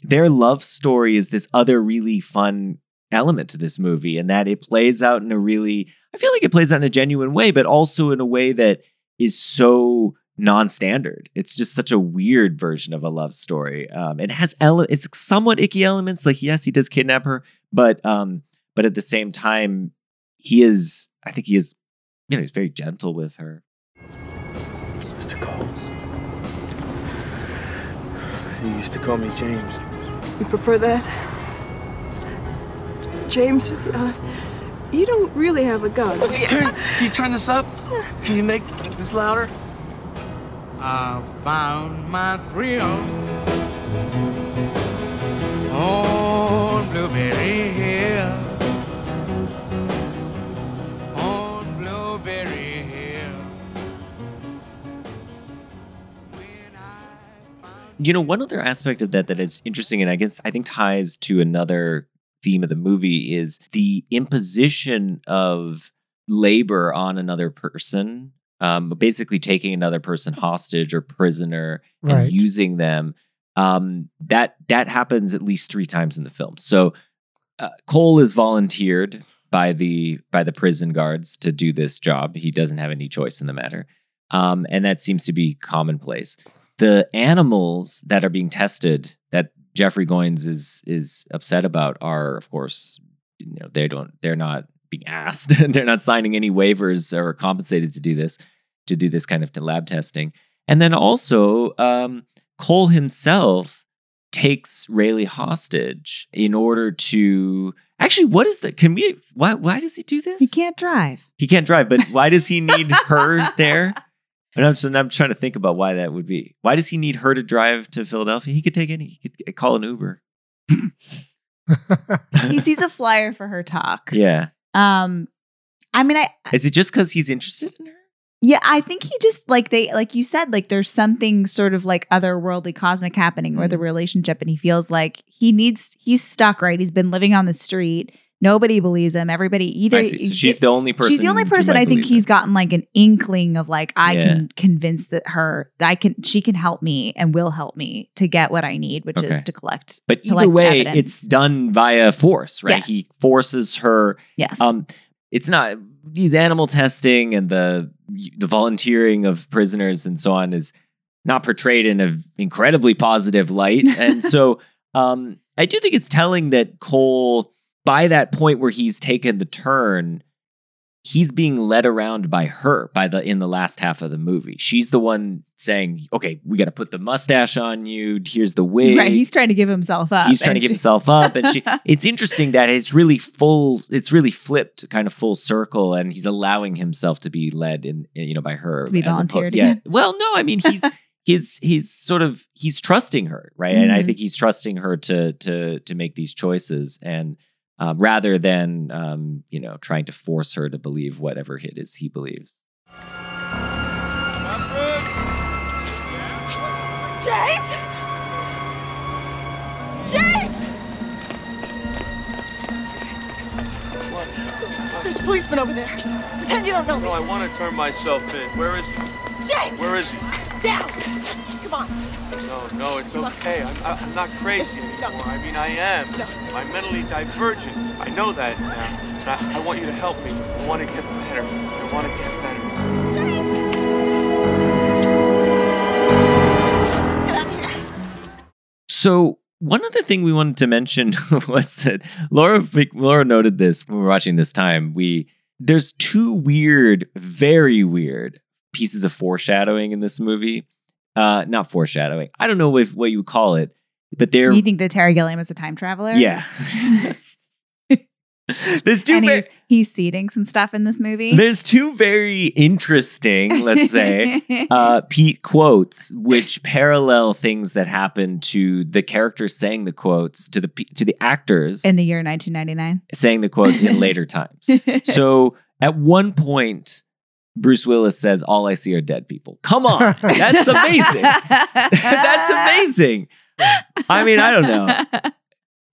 their love story is this other really fun element to this movie, and that it plays out in a really, I feel like it plays out in a genuine way, but also in a way that is so non-standard. It's just such a weird version of a love story. Um, it has, ele- it's somewhat icky elements, like, yes, he does kidnap her, but um, but at the same time, he is, I think he is, you know, he's very gentle with her. Mister Coles. You used to call me James. You prefer that? James, uh, you don't really have a gun. Turn, can you turn this up? Can you make this louder? I found my thrill on Blueberry Hill. You know, one other aspect of that that is interesting, and I guess I think ties to another theme of the movie, is the imposition of labor on another person, um, basically taking another person hostage or prisoner and right. using them. Um, that that happens at least three times in the film. So uh, Cole is volunteered by the by the prison guards to do this job. He doesn't have any choice in the matter, um, and that seems to be commonplace. The animals that are being tested that Jeffrey Goines is is upset about are, of course, you know, they don't they're not being asked. They're not signing any waivers or compensated to do this, to do this kind of lab testing. And then also, um, Cole himself takes Railly hostage in order to actually, what is the can we why why does he do this? He can't drive. He can't drive, but why does he need her there? And I'm, and I'm trying to think about why that would be. Why does he need her to drive to Philadelphia? He could take any. He could call an Uber. He sees a flyer for her talk. Yeah. Um, I mean, I is it just because he's interested in her? Yeah, I think he just like they like you said, like there's something sort of like otherworldly, cosmic happening with mm-hmm. the relationship, and he feels like he needs. He's stuck, right? He's been living on the street. Nobody believes him. Everybody either. So she's the only person. She's the only person. I think he's gotten like an inkling of like, I yeah. can convince that her, I can, she can help me and will help me to get what I need, which okay. is to collect. But collect either way, evidence. It's done via force, right? Yes. He forces her. Yes. Um, it's not these animal testing and the the volunteering of prisoners and so on is not portrayed in an incredibly positive light, and so um, I do think it's telling that Cole. By that point where he's taken the turn, he's being led around by her by the in the last half of the movie. She's the one saying, okay, we got to put the mustache on you. Here's the wig. Right. He's trying to give himself up. He's trying to she... give himself up. And she, it's interesting that it's really full, it's really flipped kind of full circle. And he's allowing himself to be led in, you know, by her. To be volunteered. Yeah. Well, no, I mean, he's, he's, he's sort of, he's trusting her. Right. Mm-hmm. And I think he's trusting her to, to, to make these choices. And, Um, rather than, um, you know, trying to force her to believe whatever it is he believes. James! James! What? There's a policeman over there. Pretend you don't know me. No, I want to turn myself in. Where is he? James! Where is he? Down! Come on. No, no, it's okay. I'm, I'm not crazy anymore. I mean, I am. I'm mentally divergent. I know that now. I, I want you to help me. I want to get better. I want to get better. James! Let's get out of here. So, one other thing we wanted to mention was that Laura, Laura noted this when we were watching this time. We There's two weird, very weird pieces of foreshadowing in this movie. Uh, not foreshadowing. I don't know if what you would call it, but there. You think that Terry Gilliam is a time traveler? Yeah. There's two. And very, he's, he's seeding some stuff in this movie. There's two very interesting, let's say, uh, Pete quotes, which parallel things that happened to the characters saying the quotes to the to the actors in the year nineteen ninety-nine, saying the quotes in later times. So at one point, Bruce Willis says, "All I see are dead people." Come on. That's amazing. That's amazing. I mean, I don't know.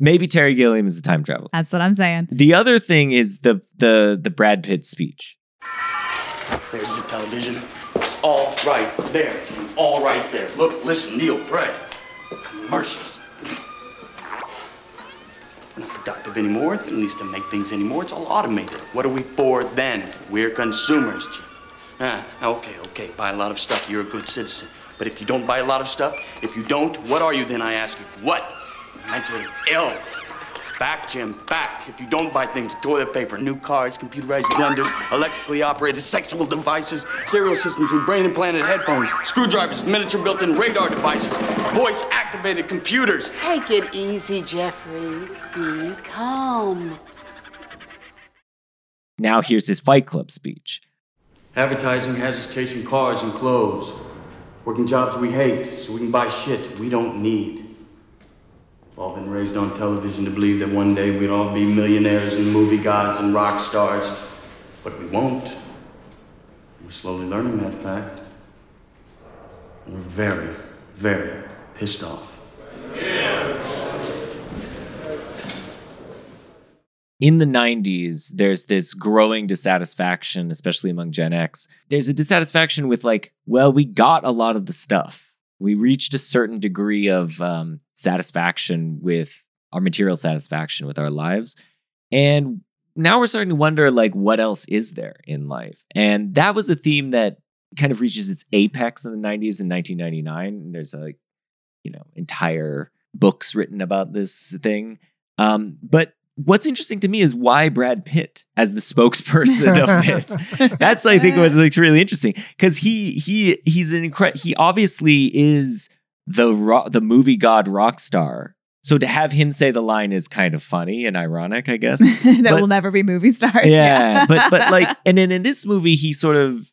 Maybe Terry Gilliam is a time traveler. That's what I'm saying. The other thing is the the the Brad Pitt speech. There's the television. It's all right there. All right there. Look, listen, kneel, pray. Commercials. We're not productive anymore. At least to make things anymore. It's all automated. What are we for then? We're consumers, Jim. Ah, okay, okay, buy a lot of stuff, you're a good citizen. But if you don't buy a lot of stuff, if you don't, what are you then, I ask you? What? Mentally ill. Back, Jim, back. If you don't buy things, toilet paper, new cars, computerized blenders, electrically operated sexual devices, stereo systems with brain-implanted headphones, screwdrivers, miniature built-in radar devices, voice-activated computers. Take it easy, Jeffrey. Be calm. Now here's his Fight Club speech. Advertising has us chasing cars and clothes, working jobs we hate so we can buy shit we don't need. We've all been raised on television to believe that one day we'd all be millionaires and movie gods and rock stars, but we won't. We're slowly learning that fact. And we're very, very pissed off. Yeah. In the nineties, there's this growing dissatisfaction, especially among Gen X. There's a dissatisfaction with like, well, we got a lot of the stuff. We reached a certain degree of um, satisfaction with our material satisfaction with our lives. And now we're starting to wonder, like, what else is there in life? And that was a theme that kind of reaches its apex in the nineties in nineteen ninety-nine. There's like, you know, entire books written about this thing. Um, but what's interesting to me is why Brad Pitt as the spokesperson of this. That's, I think, what's like really interesting because he he he's an incredible. He obviously is the ro- the movie god rock star. So to have him say the line is kind of funny and ironic, I guess. That but, will never be movie stars. Yeah, but but like, and then in this movie, he sort of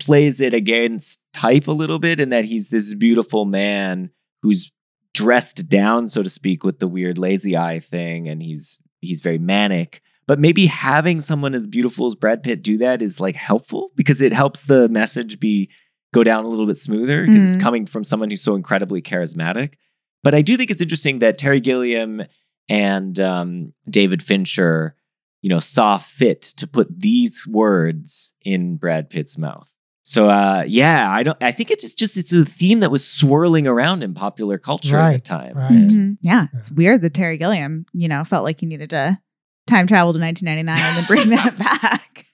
plays it against type a little bit in that he's this beautiful man who's dressed down, so to speak, with the weird lazy eye thing, and he's. He's very manic, but maybe having someone as beautiful as Brad Pitt do that is like helpful because it helps the message be go down a little bit smoother because mm-hmm. it's coming from someone who's so incredibly charismatic. But I do think it's interesting that Terry Gilliam and um, David Fincher, you know, saw fit to put these words in Brad Pitt's mouth. So uh, yeah, I don't. I think it's just, just it's a theme that was swirling around in popular culture right, at the time. Right. Mm-hmm. Yeah, it's weird that Terry Gilliam, you know, felt like he needed to time travel to nineteen ninety-nine and then bring that back.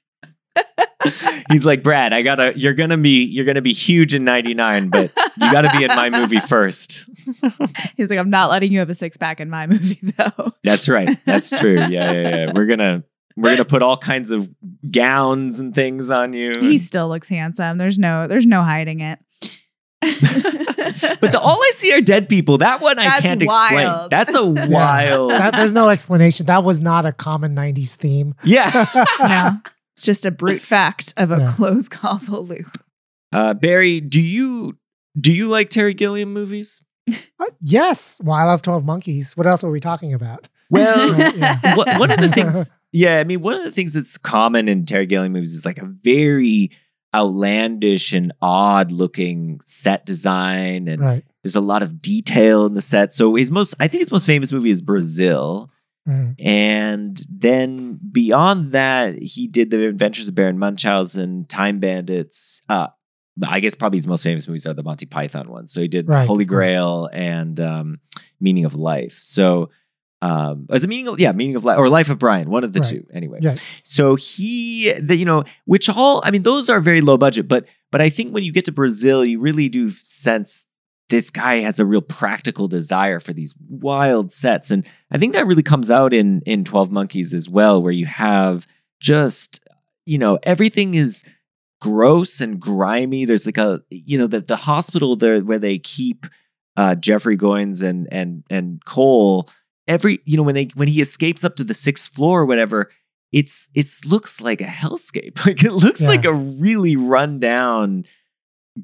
He's like, Brad, I gotta. You're gonna be. You're gonna be huge in ninety-nine, but you gotta be in my movie first. He's like, I'm not letting you have a six pack in my movie though. That's right. That's true. Yeah, yeah, yeah. We're gonna. We're gonna put all kinds of gowns and things on you. He still looks handsome. There's no, there's no hiding it. But the all I see are dead people. That one That's I can't wild. explain. That's a wild. Yeah. That, there's no explanation. That was not a common nineties theme. Yeah. No, it's just a brute fact of a yeah. closed causal loop. Uh, Barry, do you do you like Terry Gilliam movies? Uh, yes. Well, I love twelve Monkeys. What else are we talking about? Well, yeah. what, one of the things. Yeah, I mean, one of the things that's common in Terry Gilliam movies is like a very outlandish and odd-looking set design, and right. there's a lot of detail in the set. So his most, I think his most famous movie is Brazil, mm. and then beyond that, he did The Adventures of Baron Munchausen, Time Bandits. Uh, I guess probably his most famous movies are the Monty Python ones. So he did right, Holy Grail and um, Meaning of Life. So. Um, as a meaning, of, yeah, meaning of life or Life of Brian, one of the right. two, anyway. Yes. So he, the, you know, which all, I mean, those are very low budget, but but I think when you get to Brazil, you really do sense this guy has a real practical desire for these wild sets, and I think that really comes out in in twelve Monkeys as well, where you have just, you know, everything is gross and grimy. There's like a, you know, the the hospital there where they keep uh, Jeffrey Goines and and and Cole. Every, you know, when they when he escapes up to the sixth floor or whatever, it's it's looks like a hellscape. Like it looks yeah. like a really rundown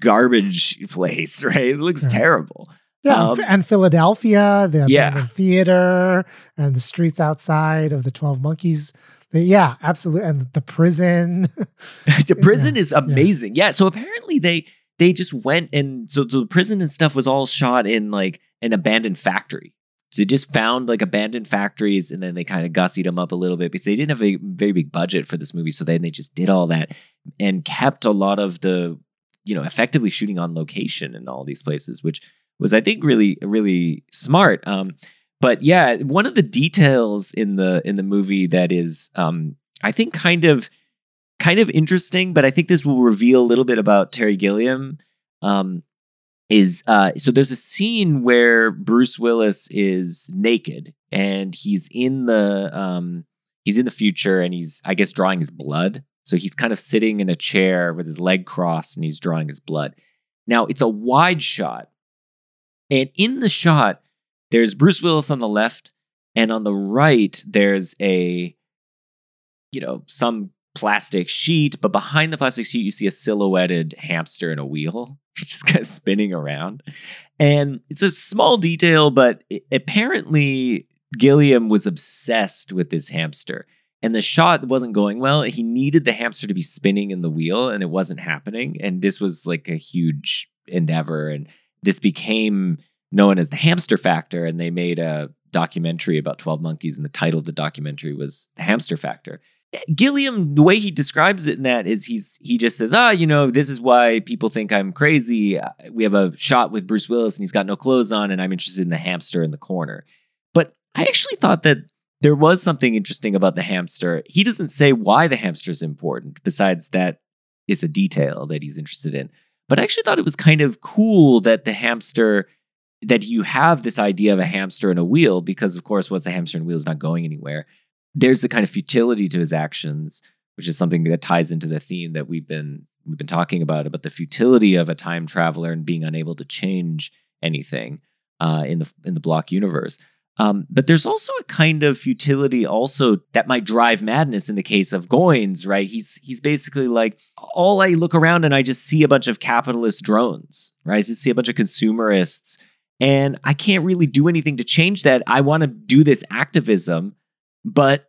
garbage place, right? It looks yeah. terrible. Yeah, um, and Philadelphia, the yeah. abandoned theater, and the streets outside of the twelve Monkeys. The, yeah, absolutely. And the prison. The prison yeah. is amazing. Yeah. yeah. So apparently they they just went and so, so the prison and stuff was all shot in like an abandoned factory. So they just found like abandoned factories and then they kind of gussied them up a little bit because they didn't have a very big budget for this movie. So then they just did all that and kept a lot of the, you know, effectively shooting on location in all these places, which was, I think, really, really smart. Um, but yeah, one of the details in the in the movie that is, um, I think, kind of kind of interesting, but I think this will reveal a little bit about Terry Gilliam. Um Is uh so there's a scene where Bruce Willis is naked and he's in the um he's in the future and he's I guess drawing his blood. So he's kind of sitting in a chair with his leg crossed and he's drawing his blood. Now it's a wide shot, and in the shot there's Bruce Willis on the left, and on the right there's a you know some plastic sheet, but behind the plastic sheet you see a silhouetted hamster in a wheel. Just kind of spinning around. And it's a small detail, but it, apparently Gilliam was obsessed with this hamster. And the shot wasn't going well. He needed the hamster to be spinning in the wheel, and it wasn't happening. And this was like a huge endeavor. And this became known as the Hamster Factor. And they made a documentary about twelve Monkeys, and the title of the documentary was The Hamster Factor. Gilliam, the way he describes it in that is he's he just says, ah, you know, this is why people think I'm crazy. We have a shot with Bruce Willis and he's got no clothes on, and I'm interested in the hamster in the corner. But I actually thought that there was something interesting about the hamster. He doesn't say why the hamster is important, besides that it's a detail that he's interested in. But I actually thought it was kind of cool that the hamster, that you have this idea of a hamster and a wheel, because of course, what's a hamster and wheel is not going anywhere. There's the kind of futility to his actions, which is something that ties into the theme that we've been we've been talking about, about the futility of a time traveler and being unable to change anything uh, in the in the block universe. Um, but there's also a kind of futility also that might drive madness in the case of Goines, right? He's he's basically like, all I look around and I just see a bunch of capitalist drones, right? I just see a bunch of consumerists, and I can't really do anything to change that. I want to do this activism. But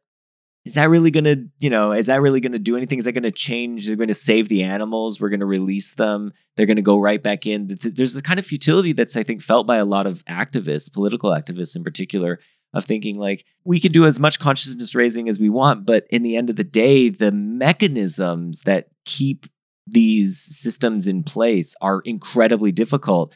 is that really going to, you know, is that really going to do anything? Is that going to change? They're going to save the animals. We're going to release them. They're going to go right back in. There's the kind of futility that's, I think, felt by a lot of activists, political activists in particular, of thinking like, we can do as much consciousness raising as we want, but in the end of the day, the mechanisms that keep these systems in place are incredibly difficult.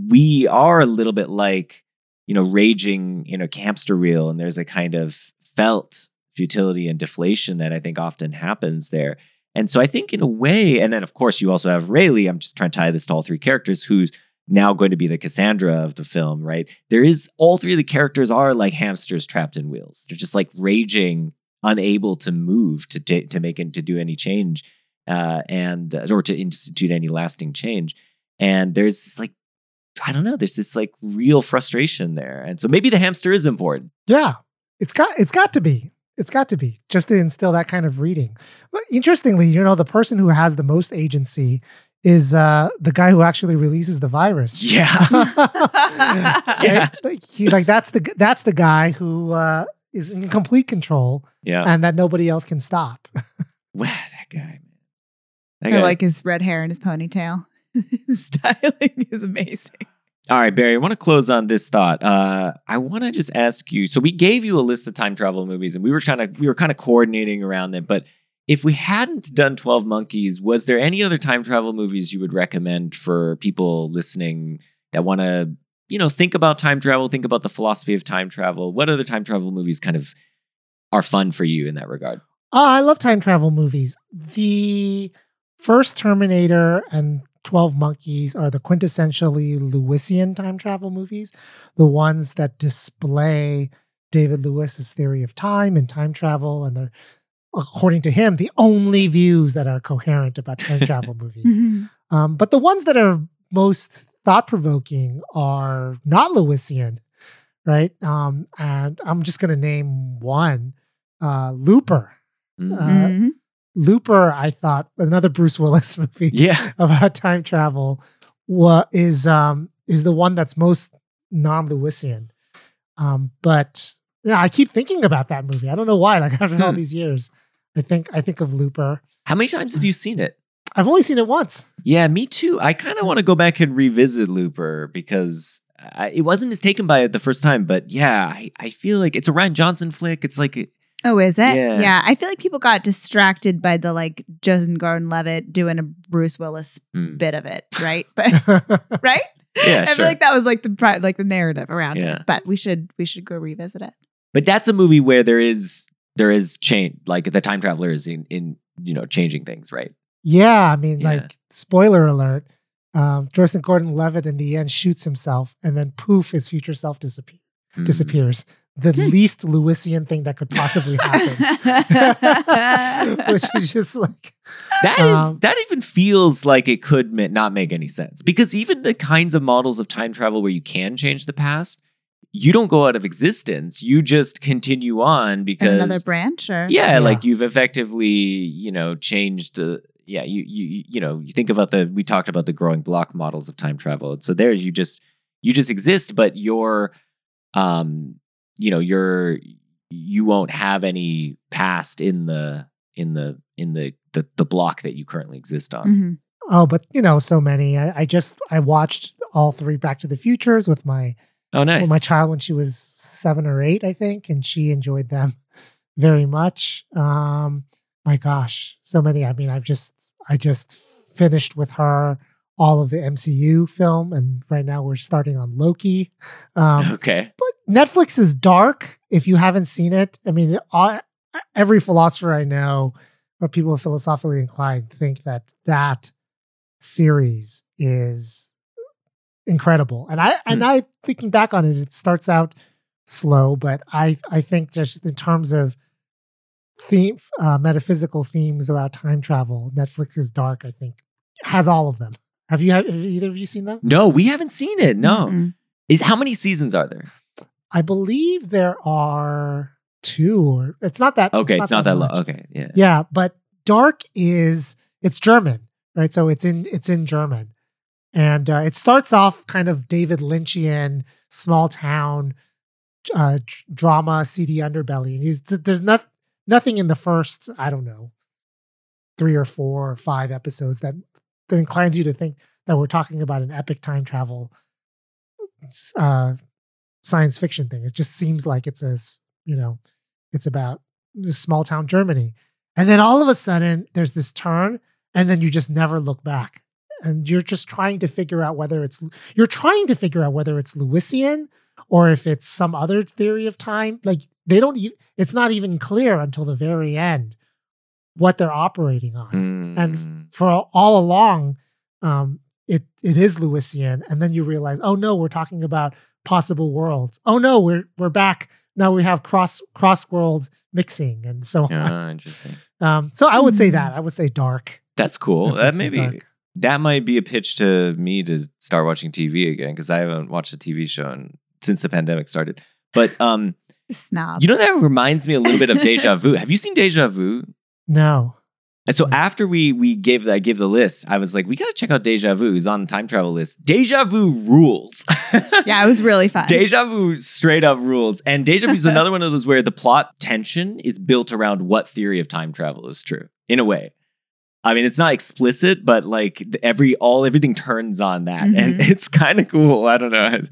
We are a little bit like, you know, raging in a hamster wheel, and there's a kind of felt futility and deflation that I think often happens there. And so I think in a way, and then of course you also have Railly, I'm just trying to tie this to all three characters, who's now going to be the Cassandra of the film, right? There is, all three of the characters are like hamsters trapped in wheels. They're just like raging unable to move to t- to make and to do any change, uh, and or to institute any lasting change. And there's this, like, I don't know, there's this like real frustration there. And so maybe the hamster is important. Yeah, it's got it's got to be. It's got to be, just to instill that kind of reading. But interestingly, you know, the person who has the most agency is uh, the guy who actually releases the virus. Yeah. yeah. yeah. Like, he, like that's the that's the guy who uh, is in complete control yeah. and that nobody else can stop. Wow, that guy. That guy. I like his red hair and his ponytail. His styling is amazing. All right, Barry, I want to close on this thought. Uh, I want to just ask you, so we gave you a list of time travel movies and we were kind of we were kind of coordinating around them, but if we hadn't done twelve Monkeys, was there any other time travel movies you would recommend for people listening that want to, you know, think about time travel, think about the philosophy of time travel? What other time travel movies kind of are fun for you in that regard? Oh, I love time travel movies. The first Terminator and twelve Monkeys are the quintessentially Lewisian time travel movies, the ones that display David Lewis's theory of time and time travel, and they're, according to him, the only views that are coherent about time travel movies. Mm-hmm. Um, but the ones that are most thought-provoking are not Lewisian, right? Um, and I'm just going to name one, uh, Looper. Mm-hmm. Uh, Looper, I thought, another Bruce Willis movie yeah. about time travel, wa- is um, is the one that's most non-Lewisian. Um, but yeah, I keep thinking about that movie. I don't know why. Like after hmm. all these years, I think I think of Looper. How many times have you seen it? I've only seen it once. Yeah, me too. I kind of want to go back and revisit Looper because I, it wasn't as taken by it the first time. But yeah, I, I feel like it's a Rian Johnson flick. It's like a, Oh, is it? Yeah. yeah. I feel like people got distracted by the like Jason Gordon Levitt doing a Bruce Willis mm. bit of it, right? But right? Yeah, I sure. feel like that was like the like the narrative around yeah. it. But we should we should go revisit it. But that's a movie where there is there is change, like the time traveler is in, in you know changing things, right? Yeah, I mean, yeah. like spoiler alert, um, Jason Gordon Levitt in the end shoots himself, and then poof, his future self disappear mm. disappears. The least Lewisian thing that could possibly happen, which is just like that is um, that even feels like it could ma- not make any sense, because even the kinds of models of time travel where you can change the past, you don't go out of existence. You just continue on because another branch, or yeah, yeah. like you've effectively you know changed. Uh, yeah, you you you know you think about the we talked about the growing block models of time travel. So there you just you just exist, but you're um. you know, you're, you won't have any past in the, in the, in the, the, the block that you currently exist on. Mm-hmm. Oh, but you know, so many, I, I just, I watched all three Back to the Futures with my, oh, nice. with my child when she was seven or eight, I think. And she enjoyed them very much. Um, my gosh, so many. I mean, I've just, I just finished with her all of the M C U film. And right now we're starting on Loki. Um, okay. But Netflix is Dark. If you haven't seen it, I mean, all, every philosopher I know or people philosophically inclined think that that series is incredible. And I, mm. and I thinking back on it, it starts out slow, but I, I think just in terms of theme, uh, metaphysical themes about time travel, Netflix is Dark, I think has all of them. Have you have either of you seen them? No, we haven't seen it. No. Mm-hmm. Is how many seasons are there? I believe there are two or it's not that Okay, it's not, it's not that, that low. Okay. Yeah. Yeah, but Dark is it's German, right? So it's in it's in German. And uh, it starts off kind of David Lynchian small town uh, d- drama, seedy underbelly. He's, there's not nothing in the first, I don't know, three or four or five episodes that that inclines you to think that we're talking about an epic time travel uh, science fiction thing. It just seems like it's a, you know, it's about small town Germany. And then all of a sudden there's this turn and then you just never look back. And you're just trying to figure out whether it's, you're trying to figure out whether it's Lewisian or if it's some other theory of time. Like they don't, it's not even clear until the very end what they're operating on. Mm. And for all along, um, it it is Lewisian. And then you realize, oh no, we're talking about possible worlds. Oh no, we're we're back now we have cross cross world mixing and so on. Uh, interesting. Um, so I would say that. I would say Dark. That's cool. Netflix that maybe that might be a pitch to me to start watching T V again, because I haven't watched a T V show in, since the pandemic started. But um, snob. You know, that reminds me a little bit of Deja Vu. Have you seen Deja Vu? No. And so after we we gave the, I gave the list, I was like, we got to check out Deja Vu. He's on the time travel list. Deja Vu rules. Yeah, it was really fun. Deja Vu straight up rules. And Deja Vu is another one of those where the plot tension is built around what theory of time travel is true, in a way. I mean, it's not explicit, but like every all everything turns on that. Mm-hmm. And it's kind of cool. I don't know. I thought,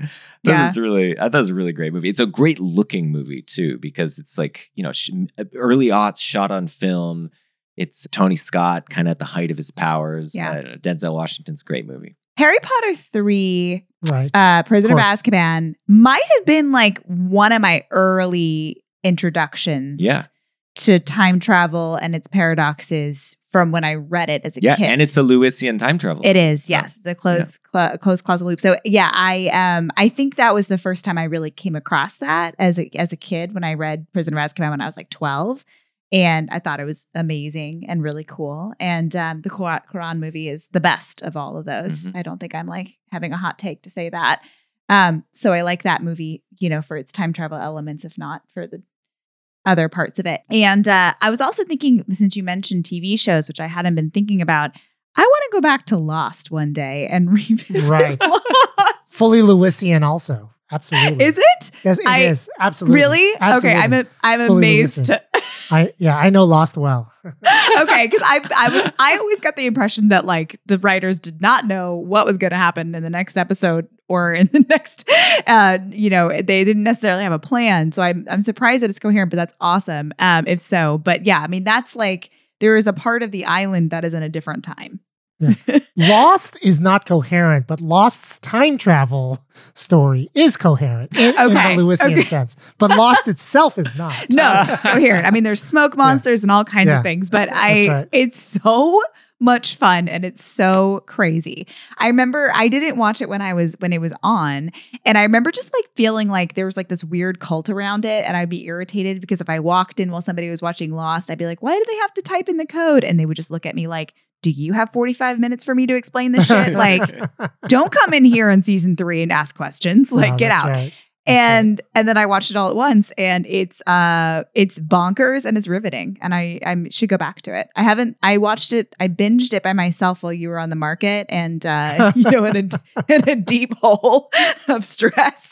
yeah. it's really, I thought it was a really great movie. It's a great looking movie, too, because it's like, you know, sh- early aughts shot on film. It's Tony Scott, kind of at the height of his powers. Yeah. Uh, Denzel Washington's great movie. Harry Potter three, right. uh, Prisoner of, of Azkaban, might have been like one of my early introductions yeah. to time travel and its paradoxes from when I read it as a yeah, kid. Yeah, and it's a Lewisian time travel. It is, so, yes. It's a closed, yeah. cl- closed closet loop. So yeah, I um I think that was the first time I really came across that as a, as a kid when I read Prisoner of Azkaban when I was like twelve. And I thought it was amazing and really cool. And um, the Quran movie is the best of all of those. Mm-hmm. I don't think I'm like having a hot take to say that. Um, so I like that movie, you know, for its time travel elements, if not for the other parts of it. And uh, I was also thinking, since you mentioned T V shows, which I hadn't been thinking about, I want to go back to Lost one day and revisit right. Lost. Fully Lewisian also. Absolutely. Is it? Yes, it I, is. Absolutely. Really? Absolutely. Okay. I'm a, I'm Fully amazed. To- I yeah, I know Lost well. Okay, because I I was I always got the impression that like the writers did not know what was going to happen in the next episode or in the next, uh, you know, they didn't necessarily have a plan. So I'm I'm surprised that it's coherent, but that's awesome. Um, if so, but yeah, I mean that's like there is a part of the island that is in a different time. Yeah. Lost is not coherent, but Lost's time travel story is coherent in, okay. in the Lewisian okay. sense. But Lost itself is not. No, coherent. I mean, there's smoke monsters yeah. and all kinds yeah. of things, but I right. it's so much fun and it's so crazy. I remember I didn't watch it when I was when it was on, and I remember just like feeling like there was like this weird cult around it, and I'd be irritated because if I walked in while somebody was watching Lost, I'd be like, why do they have to type in the code? And they would just look at me like, do you have forty-five minutes for me to explain this shit? Like, don't come in here in season three and ask questions. Like, no, get out. Right. And right. and then I watched it all at once, and it's uh it's bonkers and it's riveting. And I I should go back to it. I haven't. I watched it. I binged it by myself while you were on the market, and uh, you know, in a in a deep hole of stress.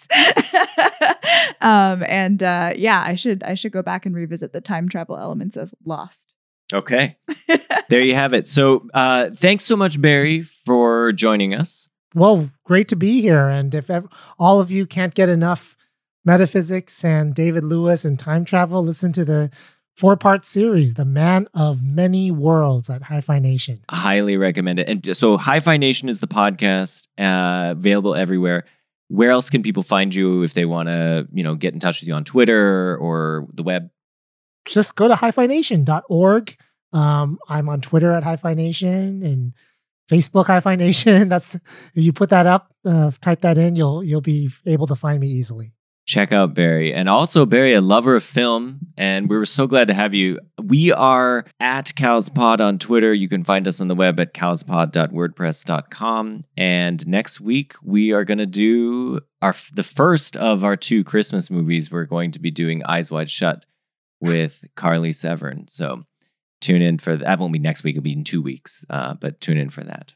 um and uh, yeah, I should I should go back and revisit the time travel elements of Lost. Okay. There you have it. So uh, thanks so much, Barry, for joining us. Well, great to be here. And if ever, all of you can't get enough metaphysics and David Lewis and time travel, listen to the four-part series, The Man of Many Worlds at Hi-Fi Nation. Highly recommend it. And so Hi-Fi Nation is the podcast, uh, available everywhere. Where else can people find you if they want to, you know, get in touch with you on Twitter or the web? Just go to hi fi nation dot org. Um, I'm on Twitter at Hi-Fi Nation and Facebook Hi-Fi Nation. That's the, if you put that up, uh, type that in, you'll you'll be able to find me easily. Check out Barry. And also, Barry, a lover of film. And we were so glad to have you. We are at CowsPod on Twitter. You can find us on the web at cows pod dot wordpress dot com. And next week, we are going to do our the first of our two Christmas movies. We're going to be doing Eyes Wide Shut with Carly Severn. So tune in for that. That won't be next week. It'll be in two weeks. Uh, but tune in for that.